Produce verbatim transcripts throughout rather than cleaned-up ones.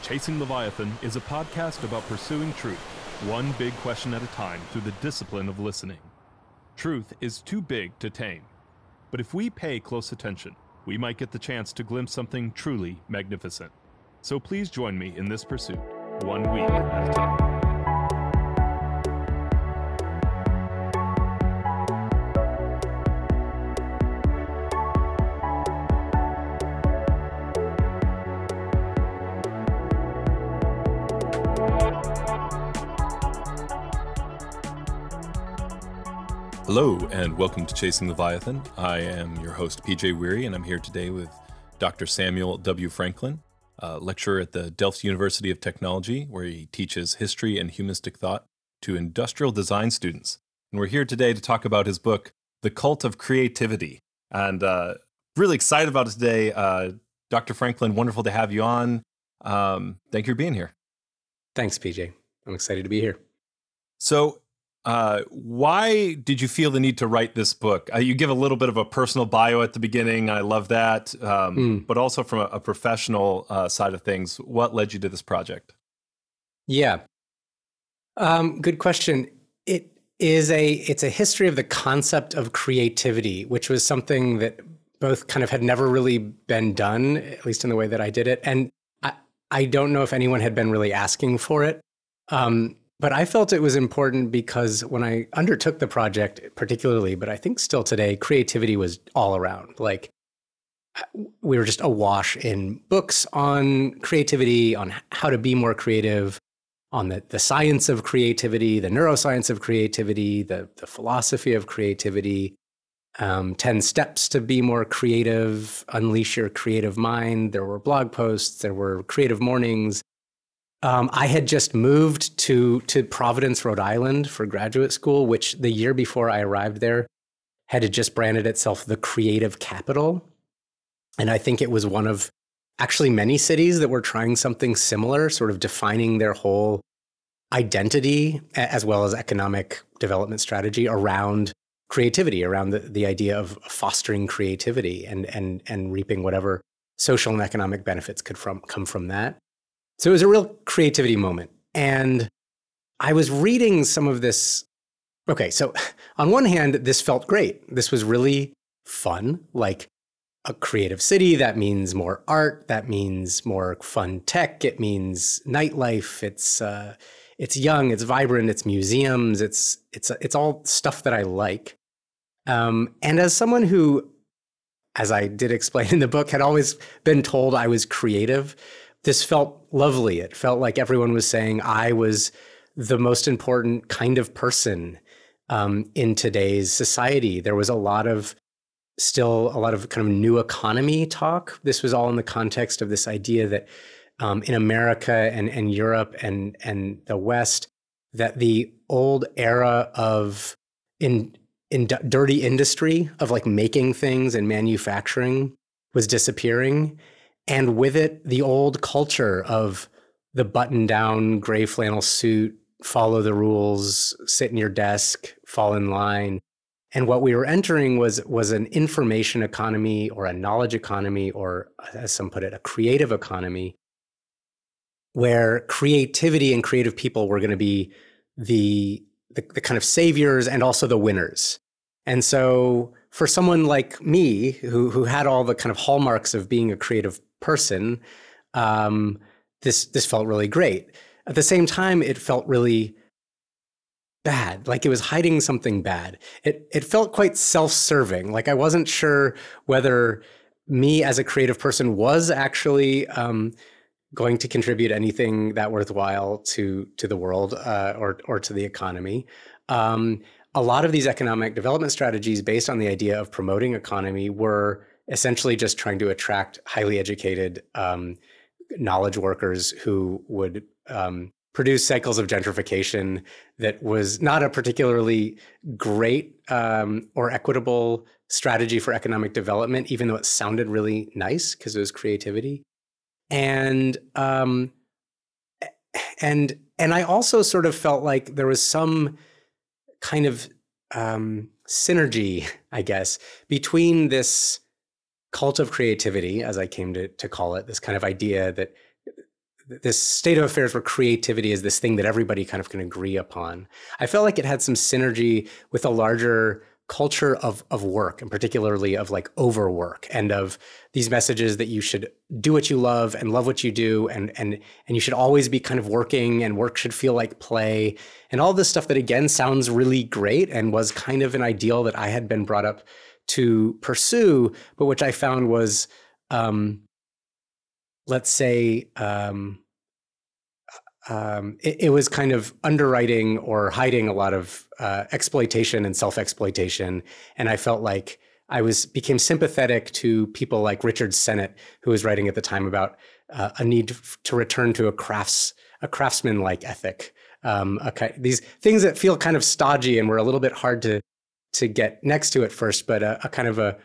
Chasing Leviathan is a podcast about pursuing truth, one big question at a time, through the discipline of listening. Truth is too big to tame, but if we pay close attention, we might get the chance to glimpse something truly magnificent. So please join me in this pursuit, one week at a time. Hello, and welcome to Chasing Leviathan. I am your host, P J Wehry, and I'm here today with Doctor Samuel W. Franklin, a lecturer at the Delft University of Technology, where he teaches history and humanistic thought to industrial design students. And we're here today to talk about his book, The Cult of Creativity. And uh, really excited about it today. Uh, Doctor Franklin, wonderful to have you on. Um, thank you for being here. Thanks, P J. I'm excited to be here. So, Uh, why did you feel the need to write this book? Uh, you give a little bit of a personal bio at the beginning. I love that. Um, mm. But also from a, a professional uh, side of things, what led you to this project? Yeah. Um, good question. It is a, it's a history of the concept of creativity, which was something that both kind of had never really been done, at least in the way that I did it. And I, I don't know if anyone had been really asking for it. Um, But I felt it was important because when I undertook the project, particularly, but I think still today, creativity was all around. Like, we were just awash in books on creativity, on how to be more creative, on the, the science of creativity, the neuroscience of creativity, the, the philosophy of creativity, um, ten steps to be more creative, unleash your creative mind. There were blog posts, there were creative mornings. Um, I had just moved to to Providence, Rhode Island for graduate school, which the year before I arrived there had just branded itself the creative capital. And I think it was one of actually many cities that were trying something similar, sort of defining their whole identity as well as economic development strategy around creativity, around the, the idea of fostering creativity and and and reaping whatever social and economic benefits could from come from that. So it was a real creativity moment. And I was reading some of this. Okay, so on one hand, this felt great. This was really fun, like a creative city. That means more art. That means more fun tech. It means nightlife. It's uh, it's young. It's vibrant. It's museums. It's it's it's all stuff that I like. Um, and as someone who, as I did explain in the book, had always been told I was creative, this felt lovely. It felt like everyone was saying I was the most important kind of person um, in today's society. There was a lot of still a lot of kind of new economy talk. This was all in the context of this idea that um, in America and, and Europe and, and the West, that the old era of in, in dirty industry, of like making things and manufacturing, was disappearing. And with it, the old culture of the button-down gray flannel suit, follow the rules, sit in your desk, fall in line. And what we were entering was, was an information economy or a knowledge economy, or as some put it, a creative economy, where creativity and creative people were going to be the, the, the kind of saviors and also the winners. And so for someone like me, who, who had all the kind of hallmarks of being a creative person, um, this this felt really great. At the same time, it felt really bad, like it was hiding something bad. It it felt quite self-serving, like I wasn't sure whether me as a creative person was actually um, going to contribute anything that worthwhile to to the world uh, or or to the economy. Um, a lot of these economic development strategies based on the idea of promoting economy were essentially just trying to attract highly educated um, knowledge workers who would um, produce cycles of gentrification that was not a particularly great um, or equitable strategy for economic development, even though it sounded really nice because it was creativity. And um, and and I also sort of felt like there was some kind of um, synergy, I guess, between this cult of creativity, as I came to, to call it, this kind of idea that this state of affairs where creativity is this thing that everybody kind of can agree upon. I felt like it had some synergy with a larger culture of of work, and particularly of like overwork, and of these messages that you should do what you love and love what you do, and and and you should always be kind of working, and work should feel like play, and all this stuff that again sounds really great and was kind of an ideal that I had been brought up to pursue, but which I found was, um, let's say, um, Um, it, it was kind of underwriting or hiding a lot of uh, exploitation and self-exploitation. And I felt like I was became sympathetic to people like Richard Sennett, who was writing at the time about uh, a need to return to a crafts a craftsman-like ethic. Um, okay, these things that feel kind of stodgy and were a little bit hard to to get next to at first, but a, a kind of a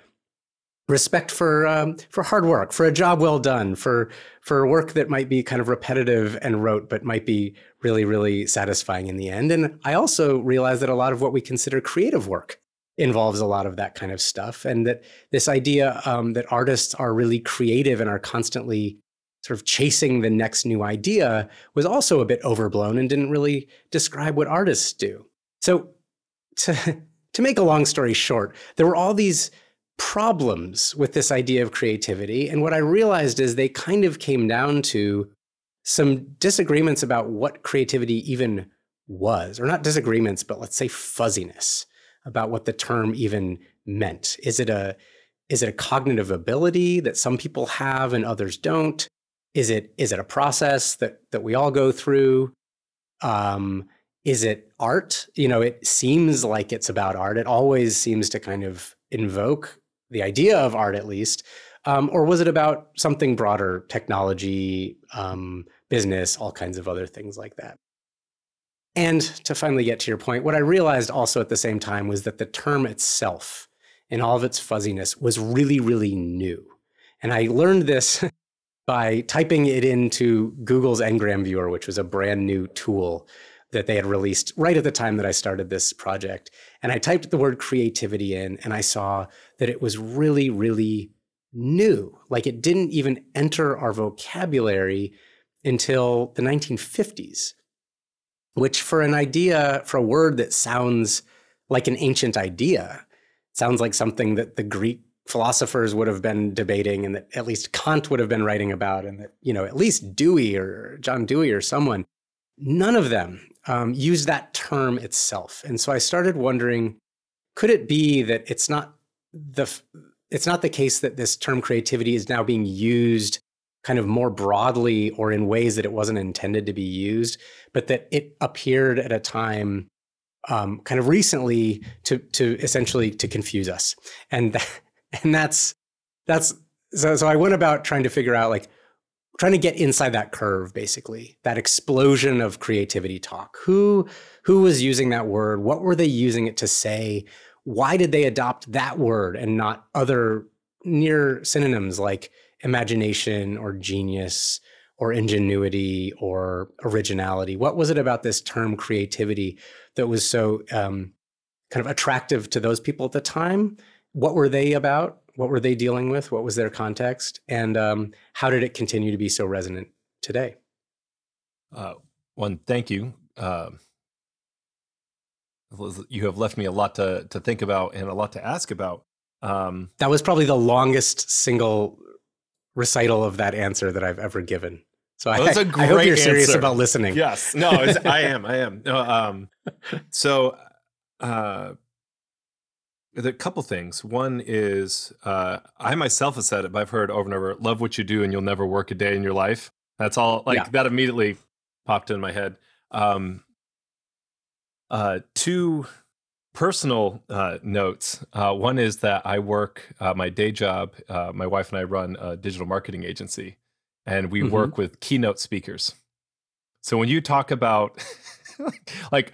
respect for um, for hard work, for a job well done, for for work that might be kind of repetitive and rote, but might be really, really satisfying in the end. And I also realized that a lot of what we consider creative work involves a lot of that kind of stuff, and that this idea um, that artists are really creative and are constantly sort of chasing the next new idea was also a bit overblown and didn't really describe what artists do. So to to make a long story short, there were all these problems with this idea of creativity. And what I realized is they kind of came down to some disagreements about what creativity even was, or not disagreements, but let's say fuzziness about what the term even meant. Is it a, is it a cognitive ability that some people have and others don't? Is it, is it a process that, that we all go through? Um, is it art? You know, it seems like it's about art. It always seems to kind of invoke the idea of art, at least, um, or was it about something broader, technology, um, business, all kinds of other things like that? And to finally get to your point, what I realized also at the same time was that the term itself, in all of its fuzziness, was really, really new. And I learned this by typing it into Google's Ngram viewer, which was a brand new tool that they had released right at the time that I started this project. And I typed the word creativity in, and I saw that it was really, really new. Like, it didn't even enter our vocabulary until the nineteen fifties, which for an idea, for a word that sounds like an ancient idea, sounds like something that the Greek philosophers would have been debating, and that at least Kant would have been writing about, and that, you know, at least Dewey or John Dewey or someone, none of them Um, use that term itself. And so I started wondering, could it be that it's not the it's not the case that this term creativity is now being used kind of more broadly or in ways that it wasn't intended to be used, but that it appeared at a time um, kind of recently to to essentially to confuse us. And that, and that's that's so so I went about trying to figure out, like, trying to get inside that curve, basically, that explosion of creativity talk. Who, who was using that word? What were they using it to say? Why did they adopt that word and not other near synonyms like imagination or genius or ingenuity or originality? What was it about this term creativity that was so um, kind of attractive to those people at the time? What were they about? What were they dealing with? What was their context? And um, how did it continue to be so resonant today? Uh, one, thank you. Uh, you have left me a lot to to think about and a lot to ask about. Um, that was probably the longest single recital of that answer that I've ever given. So well, I, that's a great I hope you're answer. Serious about listening. Yes. No, it's, I am. I am. No, um, so... Uh, A couple things. One is, uh, I myself have said it, but I've heard over and over, love what you do and you'll never work a day in your life. That's all, like, yeah. That immediately popped in my head. Um, uh, two personal uh, notes. Uh, one is that I work, uh, my day job, uh, my wife and I run a digital marketing agency, and we mm-hmm. work with keynote speakers. So when you talk about, like,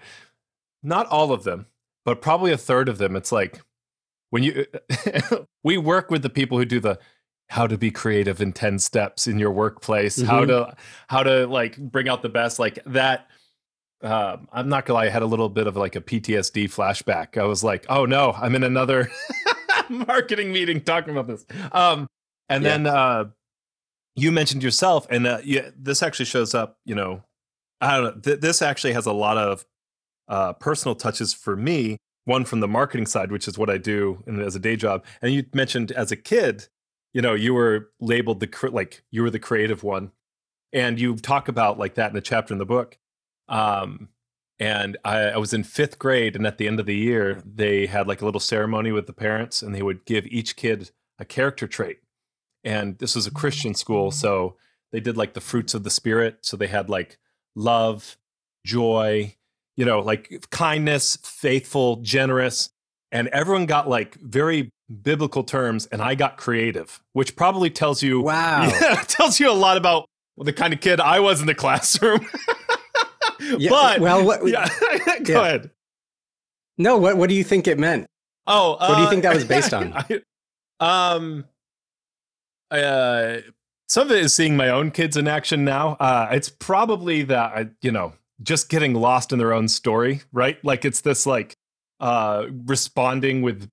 not all of them, but probably a third of them, it's like, when you, we work with the people who do the how to be creative in ten steps in your workplace, mm-hmm. how to, how to like bring out the best, like that. Um, I'm not gonna lie, I had a little bit of like a P T S D flashback. I was like, oh no, I'm in another marketing meeting talking about this. Um, and yeah. then, uh, you mentioned yourself, and uh, you, this actually shows up, you know, I don't know, th- this actually has a lot of uh, personal touches for me. One from the marketing side, which is what I do in, as a day job. And you mentioned as a kid, you know, you were labeled the, like you were the creative one. And you talk about like that in a chapter in the book. Um, and I, I was in fifth grade, and at the end of the year, they had like a little ceremony with the parents, and they would give each kid a character trait. And this was a Christian school, so they did like the fruits of the spirit. So they had like love, joy, you know, like kindness, faithful, generous. And everyone got like very biblical terms, and I got creative, which probably tells you, wow, yeah, tells you a lot about the kind of kid I was in the classroom. Yeah, but well, what, yeah, go yeah. ahead. No, what what do you think it meant? Oh, uh, what do you think that was based on? I, I, um. Uh, some of it is seeing my own kids in action now. Uh, it's probably that, I, you know, just getting lost in their own story, right? Like it's this like uh, responding with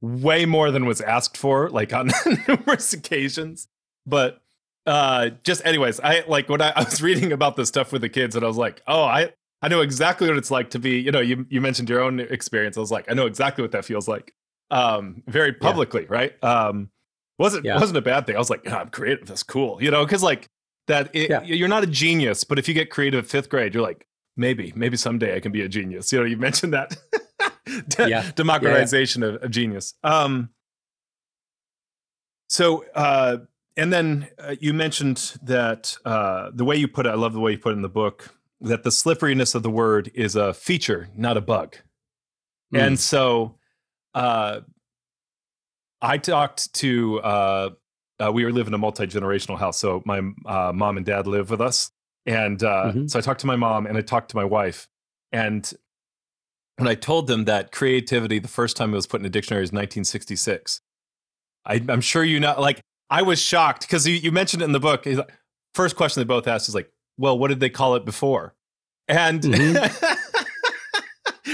way more than was asked for, like on numerous occasions. But uh, just anyways, I like when I, I was reading about this stuff with the kids, and I was like, oh, I, I know exactly what it's like to be, you know, you, you mentioned your own experience. I was like, I know exactly what that feels like, um, very publicly, yeah. right? Um, Wasn't yeah. wasn't a bad thing. I was like, oh, I'm creative. That's cool, you know, because like that, it, yeah. you're not a genius, but if you get creative at fifth grade, you're like, maybe, maybe someday I can be a genius. You know, you mentioned that De- yeah. democratization yeah. Of, of genius. Um. So, uh, and then uh, you mentioned that uh, the way you put it, I love the way you put it in the book, that the slipperiness of the word is a feature, not a bug, mm. and so. Uh, I talked to, uh, uh, we were living in a multi-generational house. So my uh, mom and dad live with us. And uh, mm-hmm. so I talked to my mom and I talked to my wife. And when I told them that creativity, the first time it was put in a dictionary is nineteen sixty-six. I, I'm sure you know, like I was shocked because you, you mentioned it in the book. Like, first question they both asked is like, well, what did they call it before? And mm-hmm.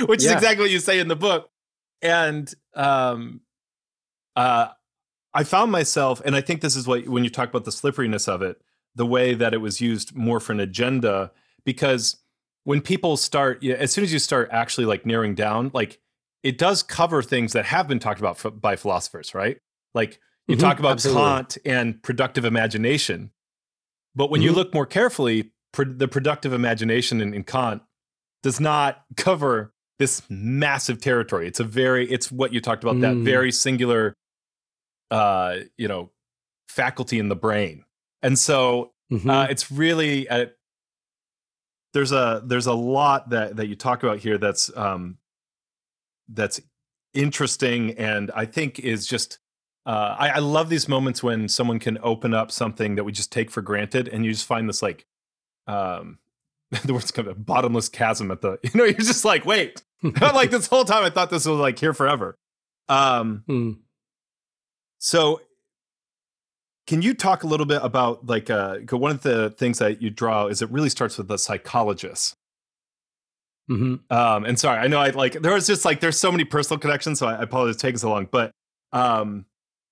which yeah. is exactly what you say in the book. And, um, Uh, I found myself, and I think this is what, when you talk about the slipperiness of it, the way that it was used more for an agenda, because when people start, as soon as you start actually like narrowing down, like it does cover things that have been talked about f- by philosophers, right? Like you mm-hmm, talk about absolutely. Kant and productive imagination, but when mm-hmm. you look more carefully, pr- the productive imagination in, in Kant does not cover this massive territory. It's a very, it's what you talked about, mm. that very singular Uh, you know, faculty in the brain, and so mm-hmm. uh, it's really uh, there's a there's a lot that that you talk about here that's um, that's interesting, and I think is just uh, I, I love these moments when someone can open up something that we just take for granted, and you just find this like um, the word's kind of bottomless chasm at the, you know, you're just like, wait, like this whole time I thought this was like here forever. Um, mm. So can you talk a little bit about like uh, one of the things that you draw is it really starts with the psychologist. Mm-hmm. Um, and sorry, I know I like there was just like there's so many personal connections. So I, I apologize for taking so long. But, um,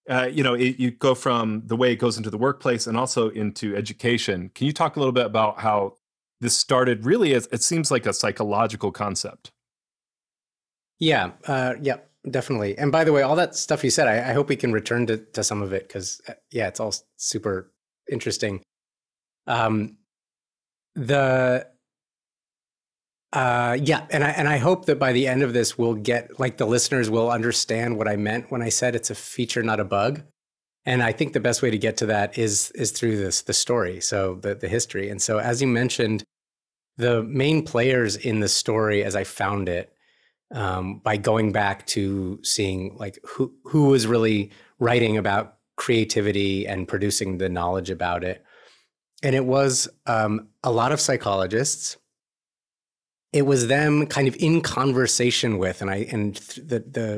uh, you know, it, you go from the way it goes into the workplace and also into education. Can you talk a little bit about how this started really as it seems like a psychological concept? Yeah. Uh, yeah. Definitely. And by the way, all that stuff you said, I, I hope we can return to, to some of it because, yeah, it's all super interesting. Um, the, uh, yeah, and I and I hope that by the end of this, we'll get, like the listeners will understand what I meant when I said it's a feature, not a bug. And I think the best way to get to that is is through this, the story, so the, the history. And so as you mentioned, the main players in the story, as I found it, Um, by going back to seeing like who who was really writing about creativity and producing the knowledge about it. And it was um, a lot of psychologists. It was them kind of in conversation with, and I and th- the the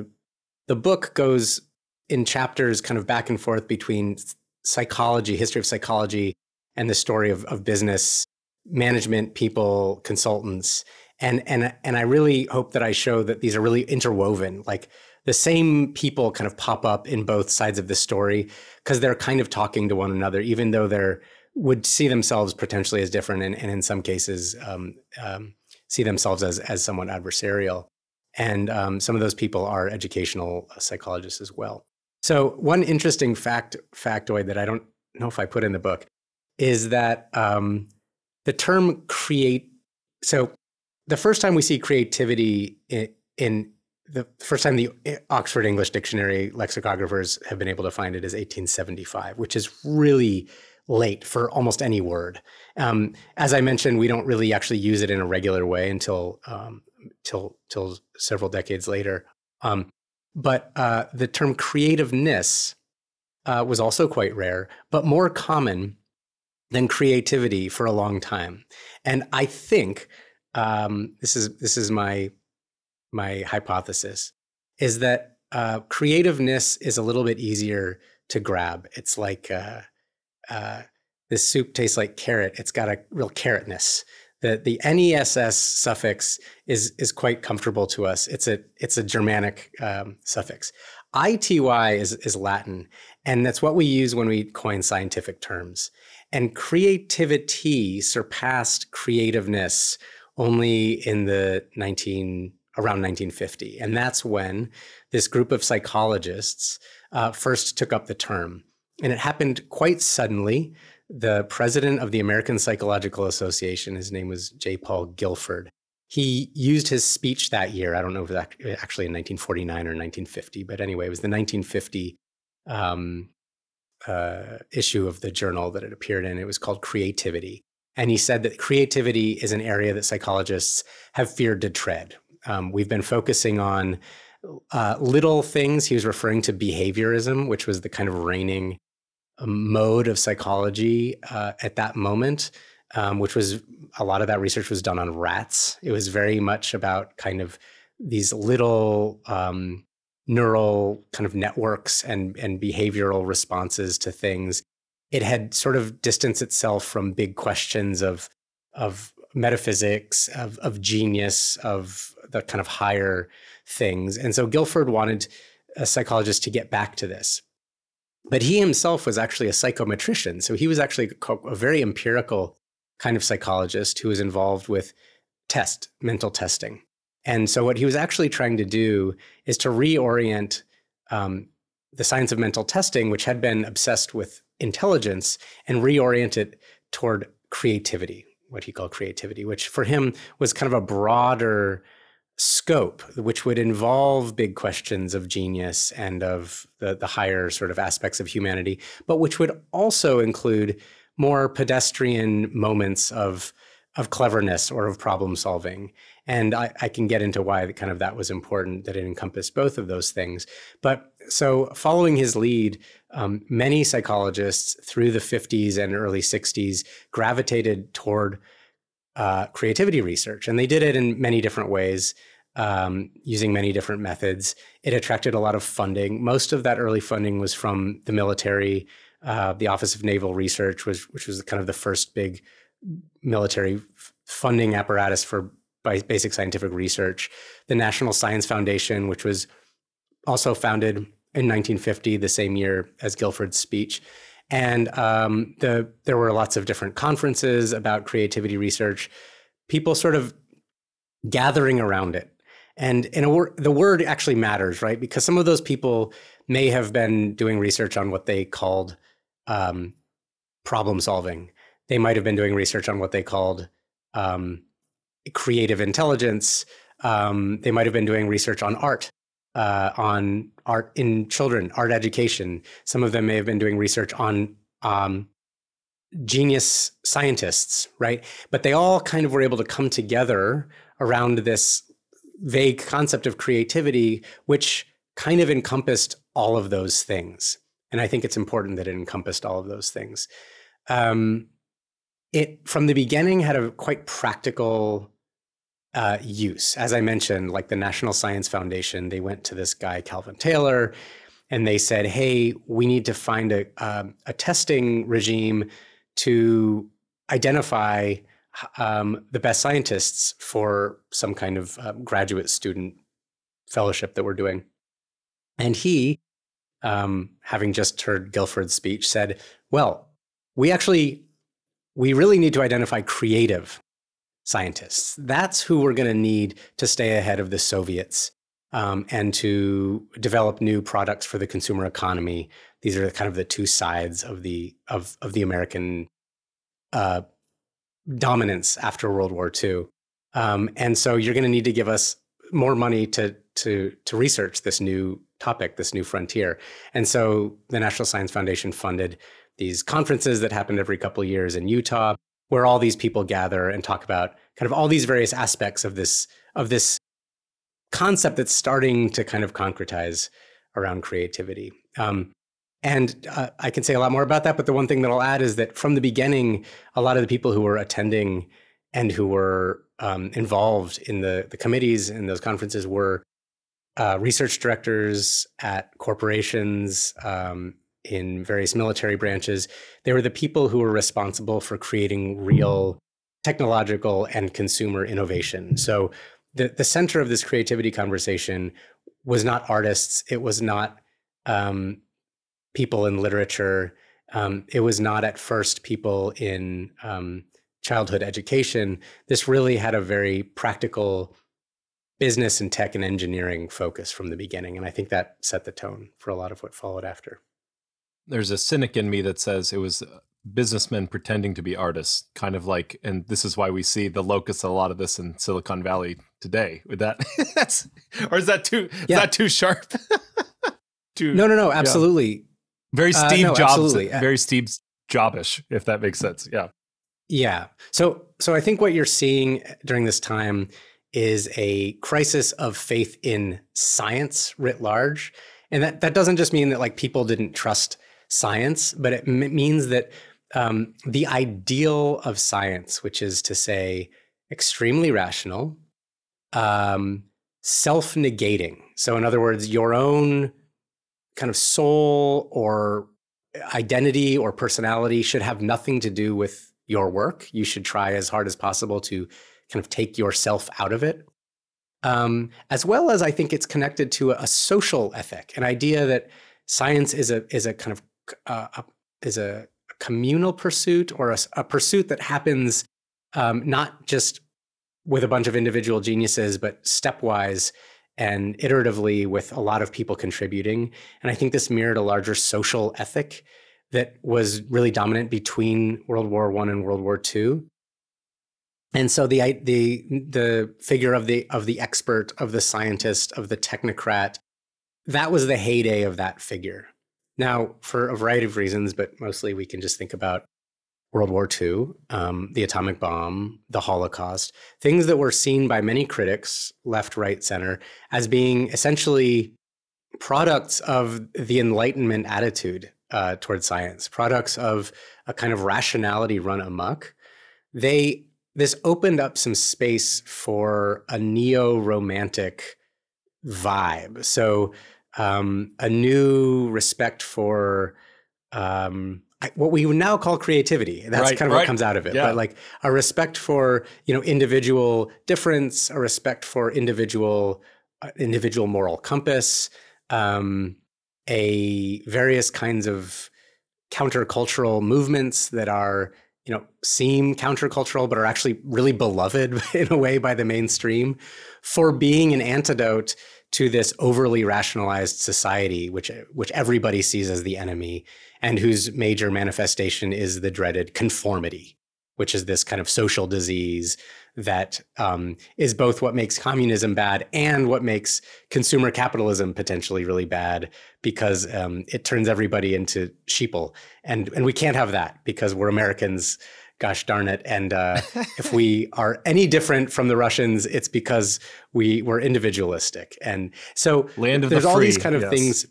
the book goes in chapters kind of back and forth between psychology, history of psychology, and the story of, of business management people, consultants. And and and I really hope that I show that these are really interwoven. Like the same people kind of pop up in both sides of the story because they're kind of talking to one another, even though they're would see themselves potentially as different and, and in some cases um, um, see themselves as as somewhat adversarial. And um, some of those people are educational psychologists as well. So one interesting fact factoid that I don't know if I put in the book is that um, the term create, so the first time we see creativity in, in the first time the Oxford English Dictionary lexicographers have been able to find it is eighteen seventy-five, which is really late for almost any word. Um, as I mentioned, we don't really actually use it in a regular way until um, till till several decades later. Um, but uh, the term creativeness uh, was also quite rare, but more common than creativity for a long time. And I think um, this is this is my my hypothesis is that uh, creativeness is a little bit easier to grab. It's like uh, Uh, this soup tastes like carrot. It's got a real carrotness. The the ness suffix is is quite comfortable to us. It's a it's a Germanic um, suffix. Ity is is Latin, and that's what we use when we coin scientific terms. And creativity surpassed creativeness only in the nineteen around nineteen fifty, and that's when this group of psychologists uh, first took up the term. And it happened quite suddenly. The president of the American Psychological Association, his name was J. Paul Guilford. He used his speech that year. I don't know if that actually in nineteen forty-nine or nineteen fifty, but anyway, it was the nineteen fifty um, uh, issue of the journal that it appeared in. It was called Creativity. And he said that creativity is an area that psychologists have feared to tread. Um, we've been focusing on uh, little things. He was referring to behaviorism, which was the kind of reigning mode of psychology uh, at that moment, um, which was a lot of that research was done on rats. It was very much about kind of these little um, neural kind of networks and, and behavioral responses to things. It had sort of distanced itself from big questions of of metaphysics, of of genius, of the kind of higher things. And so Guilford wanted a psychologist to get back to this. But he himself was actually a psychometrician. So he was actually a very empirical kind of psychologist who was involved with test, mental testing. And so what he was actually trying to do is to reorient um, the science of mental testing, which had been obsessed with intelligence, and reorient it toward creativity, what he called creativity, which for him was kind of a broader scope, which would involve big questions of genius and of the, the higher sort of aspects of humanity, but which would also include more pedestrian moments of, of cleverness or of problem solving. And I, I can get into why kind of that was important, that it encompassed both of those things. But so following his lead, um, many psychologists through the fifties and early sixties gravitated toward Uh, creativity research. And they did it in many different ways, um, using many different methods. It attracted a lot of funding. Most of that early funding was from the military. Uh, the Office of Naval Research, was, which was kind of the first big military f- funding apparatus for bi- basic scientific research. The National Science Foundation, which was also founded in nineteen fifty, the same year as Guilford's speech. And um, the, there were lots of different conferences about creativity research, people sort of gathering around it. And in a wor- the word actually matters, right? Because some of those people may have been doing research on what they called um, problem solving. They might have been doing research on what they called um, creative intelligence. Um, they might have been doing research on art. Uh, on art in children, art education. Some of them may have been doing research on um, genius scientists, right? But they all kind of were able to come together around this vague concept of creativity, which kind of encompassed all of those things. And I think it's important that it encompassed all of those things. Um, it, from the beginning, had a quite practical Uh, use. As I mentioned, like the National Science Foundation, they went to this guy, Calvin Taylor, and they said, hey, we need to find a, um, a testing regime to identify um, the best scientists for some kind of uh, graduate student fellowship that we're doing. And he, um, having just heard Guilford's speech, said, well, we actually, we really need to identify creative scientists. That's who we're going to need to stay ahead of the Soviets um, and to develop new products for the consumer economy. These are kind of the two sides of the of of the American uh, dominance after World War Two. Um, and so you're going to need to give us more money to to to research this new topic, this new frontier. And so the National Science Foundation funded these conferences that happened every couple of years in Utah, where all these people gather and talk about kind of all these various aspects of this of this concept that's starting to kind of concretize around creativity. Um, and uh, I can say a lot more about that, but the one thing that I'll add is that from the beginning, a lot of the people who were attending and who were um, involved in the, the committees in those conferences were uh, research directors at corporations, um, in various military branches. They were the people who were responsible for creating real technological and consumer innovation. So the, the center of this creativity conversation was not artists. It was not um, people in literature. Um, it was not at first people in um, childhood education. This really had a very practical business and tech and engineering focus from the beginning. And I think that set the tone for a lot of what followed after. There's a cynic in me that says it was businessmen pretending to be artists, kind of like, and this is why we see the locus of a lot of this in Silicon Valley today. Would that, that's, or is that too, yeah. is that too sharp? too, no, no, no, absolutely. Yeah. Very Steve uh, no, Jobs, absolutely. very Steve Jobbish, if that makes sense. Yeah. Yeah. So, so I think what you're seeing during this time is a crisis of faith in science writ large. And that, that doesn't just mean that like people didn't trust science, but it m- means that um, the ideal of science, which is to say extremely rational, um, self-negating. So in other words, your own kind of soul or identity or personality should have nothing to do with your work. You should try as hard as possible to kind of take yourself out of it. Um, as well as I think it's connected to a, a social ethic, an idea that science is a is a kind of uh, a, is a communal pursuit or a, a pursuit that happens um, not just with a bunch of individual geniuses, but stepwise and iteratively with a lot of people contributing. And I think this mirrored a larger social ethic that was really dominant between World War One and World War Two. And so the the the figure of the of the expert, of the scientist, of the technocrat, that was the heyday of that figure. Now, for a variety of reasons, but mostly we can just think about World War Two, um, the atomic bomb, the Holocaust, things that were seen by many critics, left, right, center, as being essentially products of the Enlightenment attitude uh, towards science, products of a kind of rationality run amok. They This opened up some space for a neo-romantic vibe. So um, a new respect for um, what we would now call creativity. That's right, kind of right. What comes out of it. Yeah. But like a respect for, you know, individual difference, a respect for individual uh, individual moral compass, um, a various kinds of countercultural movements that are, you know, seem countercultural, but are actually really beloved in a way by the mainstream for being an antidote to this overly rationalized society, which which everybody sees as the enemy and whose major manifestation is the dreaded conformity, which is this kind of social disease that um, is both what makes communism bad and what makes consumer capitalism potentially really bad, because um, it turns everybody into sheeple. And and we can't have that because we're Americans, gosh darn it. And uh, if we are any different from the Russians, it's because we were individualistic. And so land of there's the free, all these kind of yes. things,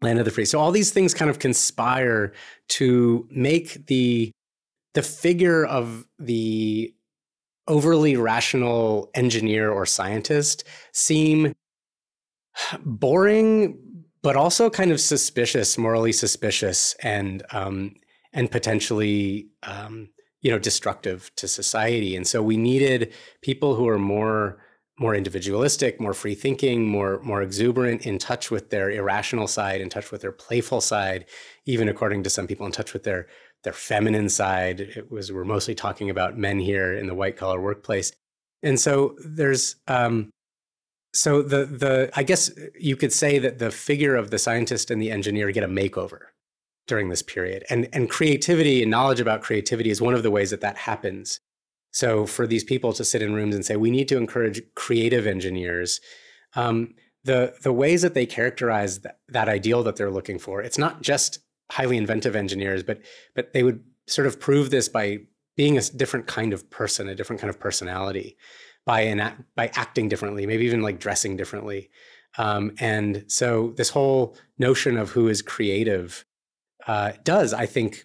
land of the free. So all these things kind of conspire to make the the figure of the overly rational engineer or scientist seem boring, but also kind of suspicious, morally suspicious, and um, and potentially um, you know destructive to society. And so we needed people who are more more individualistic, more free thinking, more, more exuberant, in touch with their irrational side, in touch with their playful side, even according to some people, in touch with their, their feminine side. It was, we're mostly talking about men here in the white collar workplace. And so there's, um, so the, the, I guess you could say that the figure of the scientist and the engineer get a makeover during this period. And, and creativity and knowledge about creativity is one of the ways that that happens. So for these people to sit in rooms and say, we need to encourage creative engineers, um, the, the ways that they characterize that, that ideal that they're looking for, it's not just highly inventive engineers, but but they would sort of prove this by being a different kind of person, a different kind of personality, by an, by acting differently, maybe even like dressing differently. Um, and so this whole notion of who is creative uh, does, I think,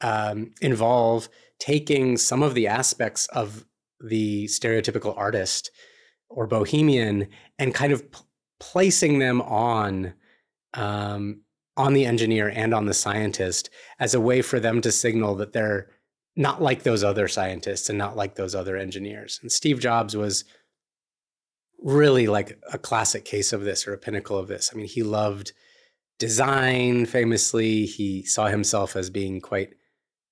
um, involve taking some of the aspects of the stereotypical artist or bohemian and kind of p- placing them on um, on the engineer and on the scientist as a way for them to signal that they're not like those other scientists and not like those other engineers. And Steve Jobs was really like a classic case of this, or a pinnacle of this. I mean, he loved design famously. He saw himself as being quite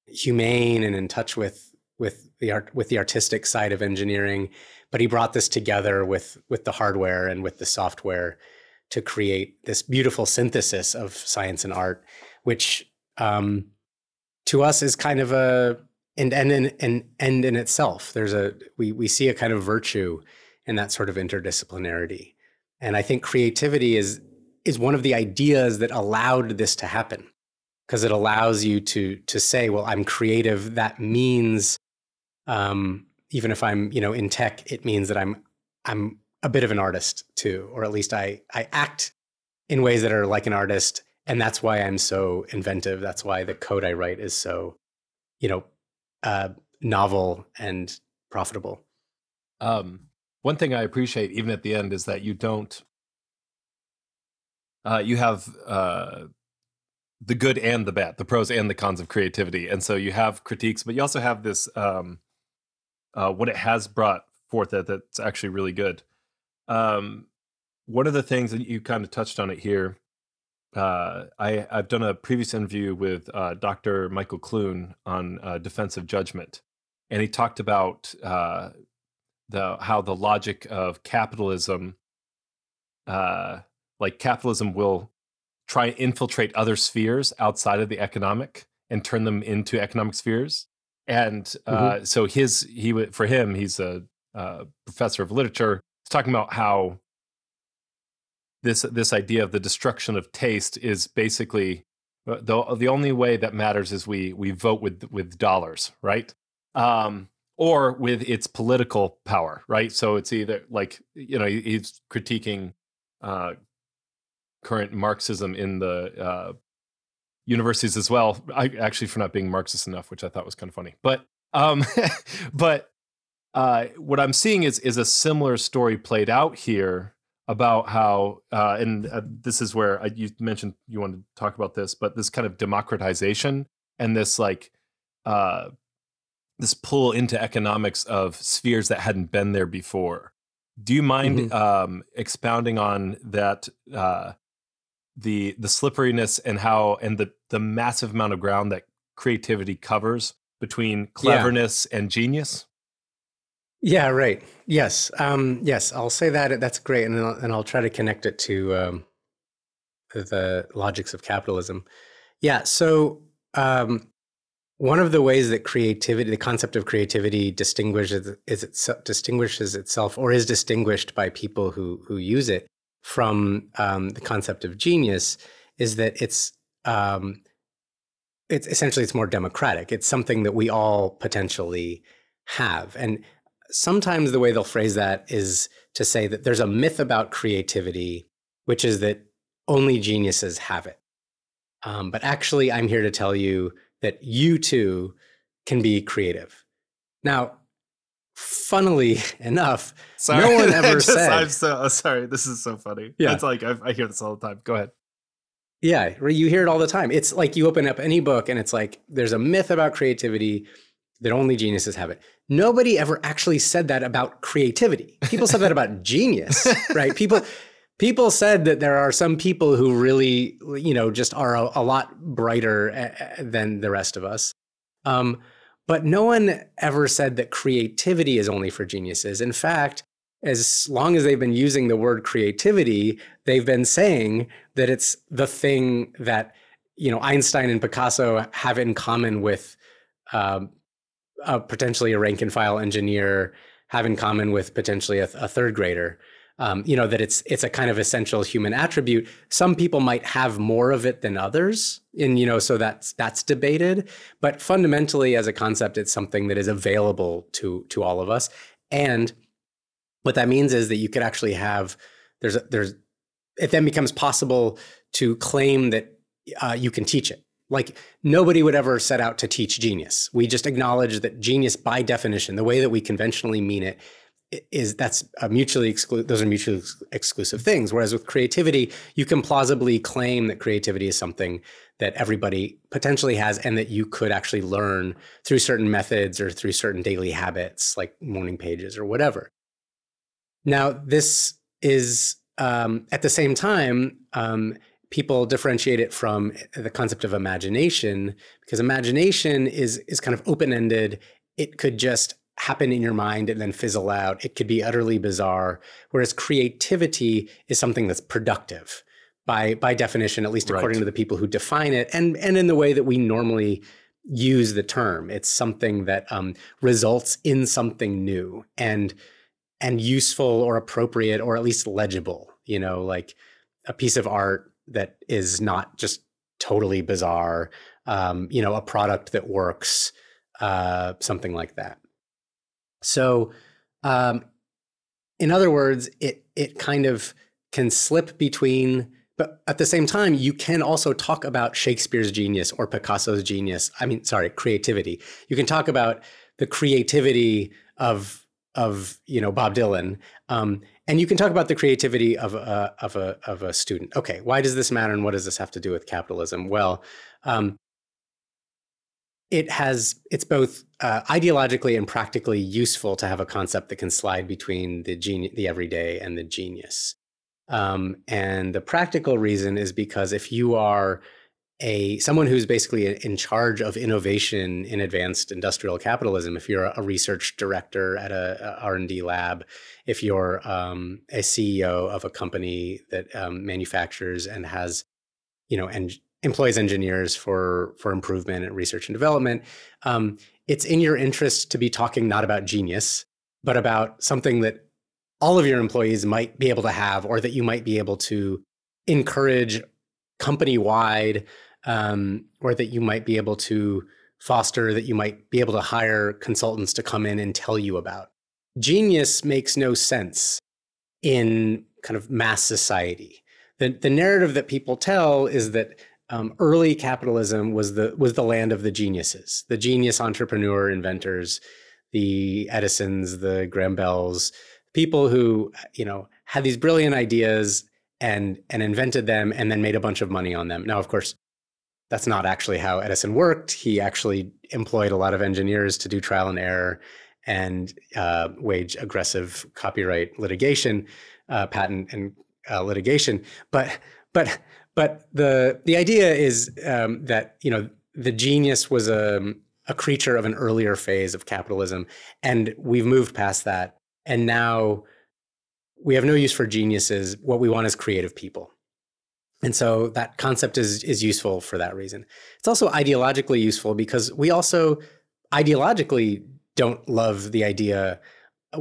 humane and in touch with with the art with the artistic side of engineering, but he brought this together with with the hardware and with the software to create this beautiful synthesis of science and art, which um, to us is kind of a an end in an end in itself. There's a we we see a kind of virtue in that sort of interdisciplinarity, and I think creativity is is one of the ideas that allowed this to happen. Because it allows you to to say, well, I'm creative. That means, um, even if I'm, you know, in tech, it means that I'm I'm a bit of an artist too, or at least I I act in ways that are like an artist, and that's why I'm so inventive. That's why the code I write is so, you know, uh, novel and profitable. Um, one thing I appreciate, even at the end, is that you don't. Uh, you have. Uh, the good and the bad, the pros and the cons of creativity. And so you have critiques, but you also have this, um, uh, what it has brought forth that, that's actually really good. Um, one of the things that you kind of touched on it here, uh, I, I've done a previous interview with uh, Doctor Michael Clune on uh, defensive judgment. And he talked about uh, the how the logic of capitalism, uh, like capitalism will try to infiltrate other spheres outside of the economic and turn them into economic spheres. And uh, mm-hmm. so his he for him, he's a, a professor of literature. He's talking about how this this idea of the destruction of taste is basically the the only way that matters is we we vote with with dollars, right? Um, or with its political power, right? So it's either like, you know, he's critiquing uh, current Marxism in the uh, universities as well. I actually, for not being Marxist enough, which I thought was kind of funny. But um, but uh, what I'm seeing is is a similar story played out here about how, uh, and uh, this is where I, you mentioned you wanted to talk about this, but this kind of democratization and this like uh, this pull into economics of spheres that hadn't been there before. Do you mind mm-hmm. um, expounding on that? Uh, the the slipperiness and how and the the massive amount of ground that creativity covers between cleverness yeah. and genius. Yeah, right. Yes. Um, yes, I'll say that. That's great. And I'll, and I'll try to connect it to um, the logics of capitalism. Yeah. So um, one of the ways that creativity, the concept of creativity distinguishes, is it, distinguishes itself or is distinguished by people who who use it from um, the concept of genius is that it's um, it's essentially it's more democratic. It's something that we all potentially have. And sometimes the way they'll phrase that is to say that there's a myth about creativity, which is that only geniuses have it. Um, but actually, I'm here to tell you that you too can be creative. Now, funnily enough, sorry, no one ever just, said. I'm so oh, sorry. This is so funny. Yeah, it's like I, I hear this all the time. Go ahead. Yeah, you hear it all the time. It's like you open up any book, and it's like there's a myth about creativity, that only geniuses have it. Nobody ever actually said that about creativity. People said that about genius, right? People people said that there are some people who really, you know, just are a, a lot brighter a, a, than the rest of us. Um, but no one ever said that creativity is only for geniuses. In fact, as long as they've been using the word creativity, they've been saying that it's the thing that, you know, Einstein and Picasso have in common with um, a potentially a rank and file engineer, have in common with potentially a, a third grader. Um, you know, that it's it's a kind of essential human attribute. Some people might have more of it than others, and, you know, so that's that's debated. But fundamentally, as a concept, it's something that is available to to all of us. And what that means is that you could actually have, there's a, there's it then becomes possible to claim that Uh, you can teach it. Like, nobody would ever set out to teach genius. We just acknowledge that genius, by definition, the way that we conventionally mean it, is that's a mutually exclusive. Those are mutually ex- exclusive things. Whereas with creativity, you can plausibly claim that creativity is something that everybody potentially has, and that you could actually learn through certain methods or through certain daily habits, like morning pages or whatever. Now, this is um, at the same time. Um, People differentiate it from the concept of imagination, because imagination is is kind of open-ended. It could just happen in your mind and then fizzle out. It could be utterly bizarre. Whereas creativity is something that's productive by by definition, at least according right. to the people who define it, and and in the way that we normally use the term. It's something that um, results in something new and and useful or appropriate or at least legible. You know, like a piece of art that is not just totally bizarre, um, you know, a product that works, uh, something like that. So, um, in other words, it it kind of can slip between, but at the same time, you can also talk about Shakespeare's genius or Picasso's genius. I mean, sorry, creativity. You can talk about the creativity of of you know Bob Dylan. Um, And you can talk about the creativity of a, of a of a student. Okay, why does this matter, and what does this have to do with capitalism? Well, um, it has it's both uh, ideologically and practically useful to have a concept that can slide between the geni- the everyday and the genius. Um, and the practical reason is because if you are a someone who's basically in charge of innovation in advanced industrial capitalism, if you're a research director at a, a R and D lab, if you're um, a C E O of a company that um, manufactures and has, you know, and employs engineers for for improvement and research and development, um, it's in your interest to be talking not about genius, but about something that all of your employees might be able to have, or that you might be able to encourage company-wide. Um, or that you might be able to foster, that you might be able to hire consultants to come in and tell you about. Genius makes no sense in kind of mass society. The, the narrative that people tell is that um, early capitalism was the, was the land of the geniuses, the genius entrepreneur inventors, the Edisons, the Graham Bells, people who, you know, had these brilliant ideas and, and invented them and then made a bunch of money on them. Now, of course, that's not actually how Edison worked. He actually employed a lot of engineers to do trial and error and uh, wage aggressive copyright litigation, uh, patent and uh, litigation. But but but the the idea is um, that, you know, the genius was a, a creature of an earlier phase of capitalism, and we've moved past that. And now we have no use for geniuses. What we want is creative people. And so that concept is is useful for that reason. It's also ideologically useful because we also ideologically don't love the idea,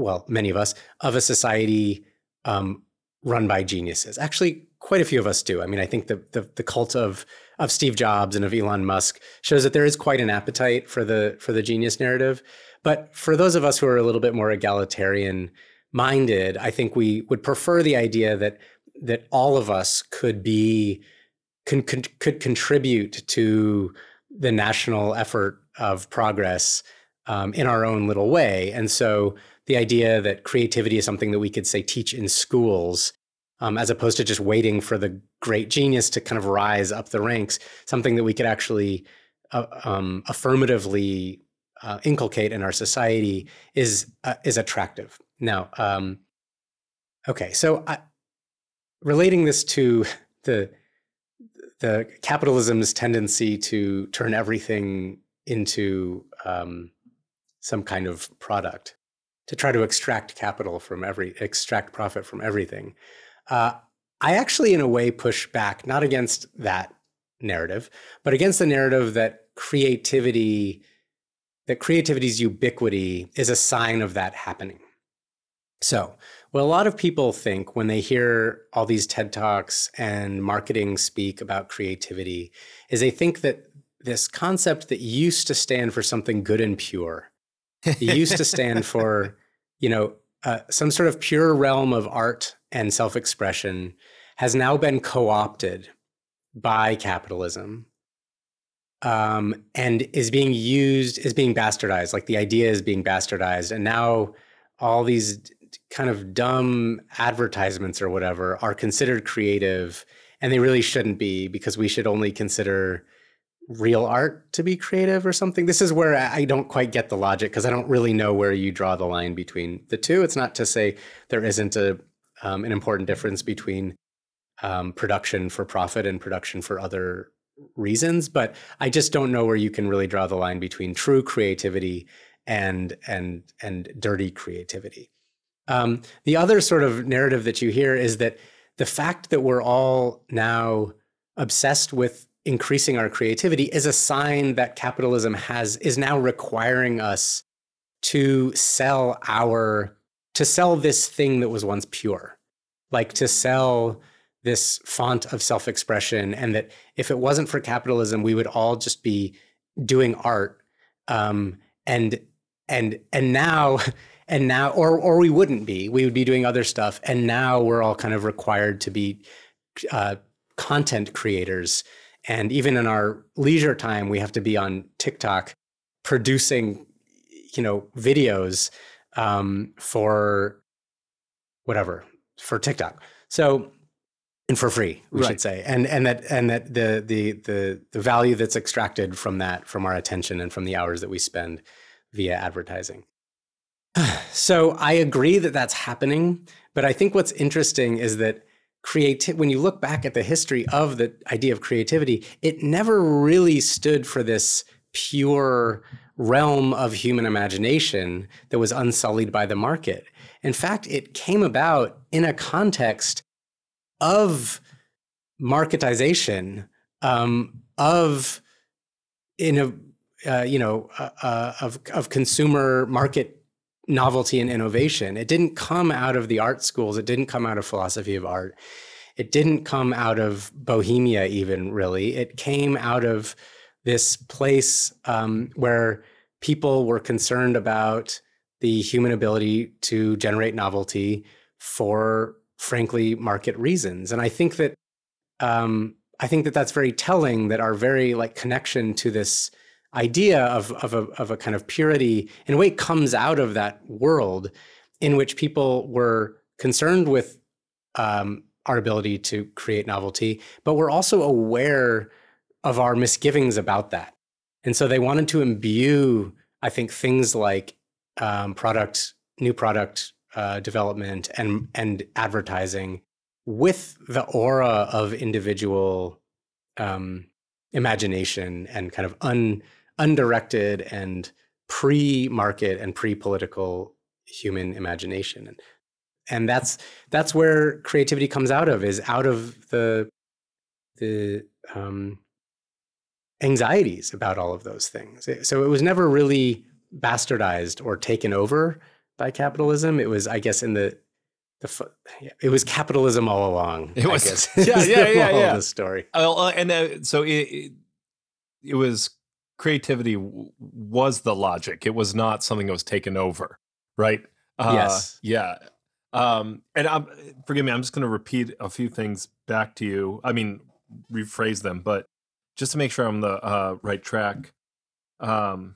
well, many of us, of a society um, run by geniuses. Actually, quite a few of us do. I mean, I think the, the the cult of of Steve Jobs and of Elon Musk shows that there is quite an appetite for the for the genius narrative. But for those of us who are a little bit more egalitarian minded, I think we would prefer the idea that that all of us could be, con, con, could contribute to the national effort of progress um, in our own little way. And so the idea that creativity is something that we could, say, teach in schools, um, as opposed to just waiting for the great genius to kind of rise up the ranks, something that we could actually uh, um, affirmatively uh, inculcate in our society is uh, is attractive. Now, um, okay, so I, relating this to the the capitalism's tendency to turn everything into um, some kind of product, to try to extract capital from every, extract profit from everything. Uh, I actually, in a way, push back, not against that narrative, but against the narrative that creativity, that creativity's ubiquity is a sign of that happening. So what a lot of people think when they hear all these TED Talks and marketing speak about creativity is they think that this concept that used to stand for something good and pure, it used to stand for, you know, uh, some sort of pure realm of art and self-expression, has now been co-opted by capitalism, um, and is being used, is being bastardized. Like the idea is being bastardized, and now all these kind of dumb advertisements or whatever are considered creative, and they really shouldn't be, because we should only consider real art to be creative or something. This is where I don't quite get the logic, because I don't really know where you draw the line between the two. It's not to say there isn't a um, an important difference between um, production for profit and production for other reasons, but I just don't know where you can really draw the line between true creativity and and and dirty creativity. Um, the other sort of narrative that you hear is that the fact that we're all now obsessed with increasing our creativity is a sign that capitalism has is now requiring us to sell our to sell this thing that was once pure, like to sell this font of self-expression, and that if it wasn't for capitalism, we would all just be doing art, um, and and and now and now or or we wouldn't be, we would be doing other stuff, and now we're all kind of required to be uh, content creators. And even in our leisure time, we have to be on TikTok producing, you know, videos um, for whatever, for TikTok. So, and for free, we right. should say. And and that and that the the the the value that's extracted from that, from our attention and from the hours that we spend via advertising. So I agree that that's happening, but I think what's interesting is that Creati- when you look back at the history of the idea of creativity, it never really stood for this pure realm of human imagination that was unsullied by the market. In fact, it came about in a context of marketization, um, of in a uh, you know uh, uh, of of consumer market novelty and innovation. It didn't come out of the art schools. It didn't come out of philosophy of art. It didn't come out of Bohemia even, really. It came out of this place um, where people were concerned about the human ability to generate novelty for, frankly, market reasons. And I think that um, I think that that's very telling, that our very like connection to this idea of of a of a kind of purity in a way comes out of that world in which people were concerned with um, our ability to create novelty, but were also aware of our misgivings about that, and so they wanted to imbue, I think, things like um, product, new product uh, development, and and advertising with the aura of individual um, imagination and kind of un. undirected and pre-market and pre-political human imagination, and and that's that's where creativity comes out of, is out of the the um, anxieties about all of those things. So it was never really bastardized or taken over by capitalism. It was, I guess, in the the it was capitalism all along. It was, I guess. yeah, yeah, yeah, yeah. The story. Uh, and uh, so it it, it was. Creativity was the logic. It was not something that was taken over, right? Uh, yes. Yeah. Um, and I'm, forgive me, I'm just going to repeat a few things back to you. I mean, rephrase them, but just to make sure I'm on the uh, right track. Um,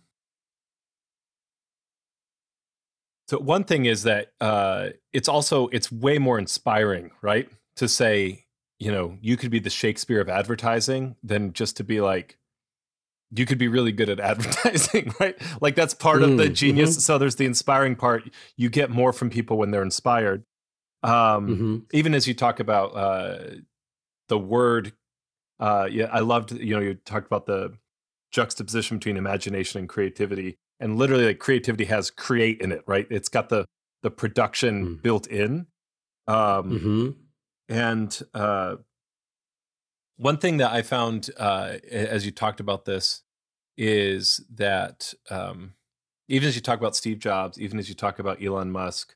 so one thing is that uh, it's also, it's way more inspiring, right? To say, you know, you could be the Shakespeare of advertising than just to be like, you could be really good at advertising, right? Like that's part mm, of the genius. Mm-hmm. So there's the inspiring part. You get more from people when they're inspired. Um, mm-hmm. Even as you talk about uh, the word, uh, yeah, I loved, you know, you talked about the juxtaposition between imagination and creativity, and literally like creativity has create in it, right? It's got the, the production mm. built in. Um, mm-hmm. And uh, one thing that I found uh, as you talked about this is that um, even as you talk about Steve Jobs, even as you talk about Elon Musk,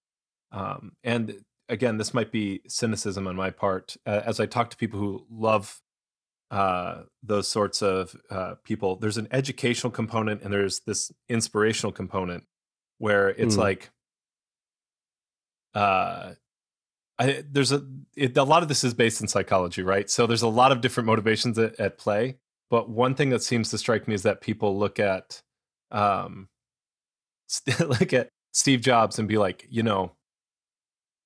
um, and again, this might be cynicism on my part, uh, as I talk to people who love uh, those sorts of uh, people, there's an educational component and there's this inspirational component where it's mm. like, uh, I, there's a it, a lot of this is based in psychology, right? So there's a lot of different motivations at, at play. But one thing that seems to strike me is that people look at, um, st- look at Steve Jobs and be like, you know,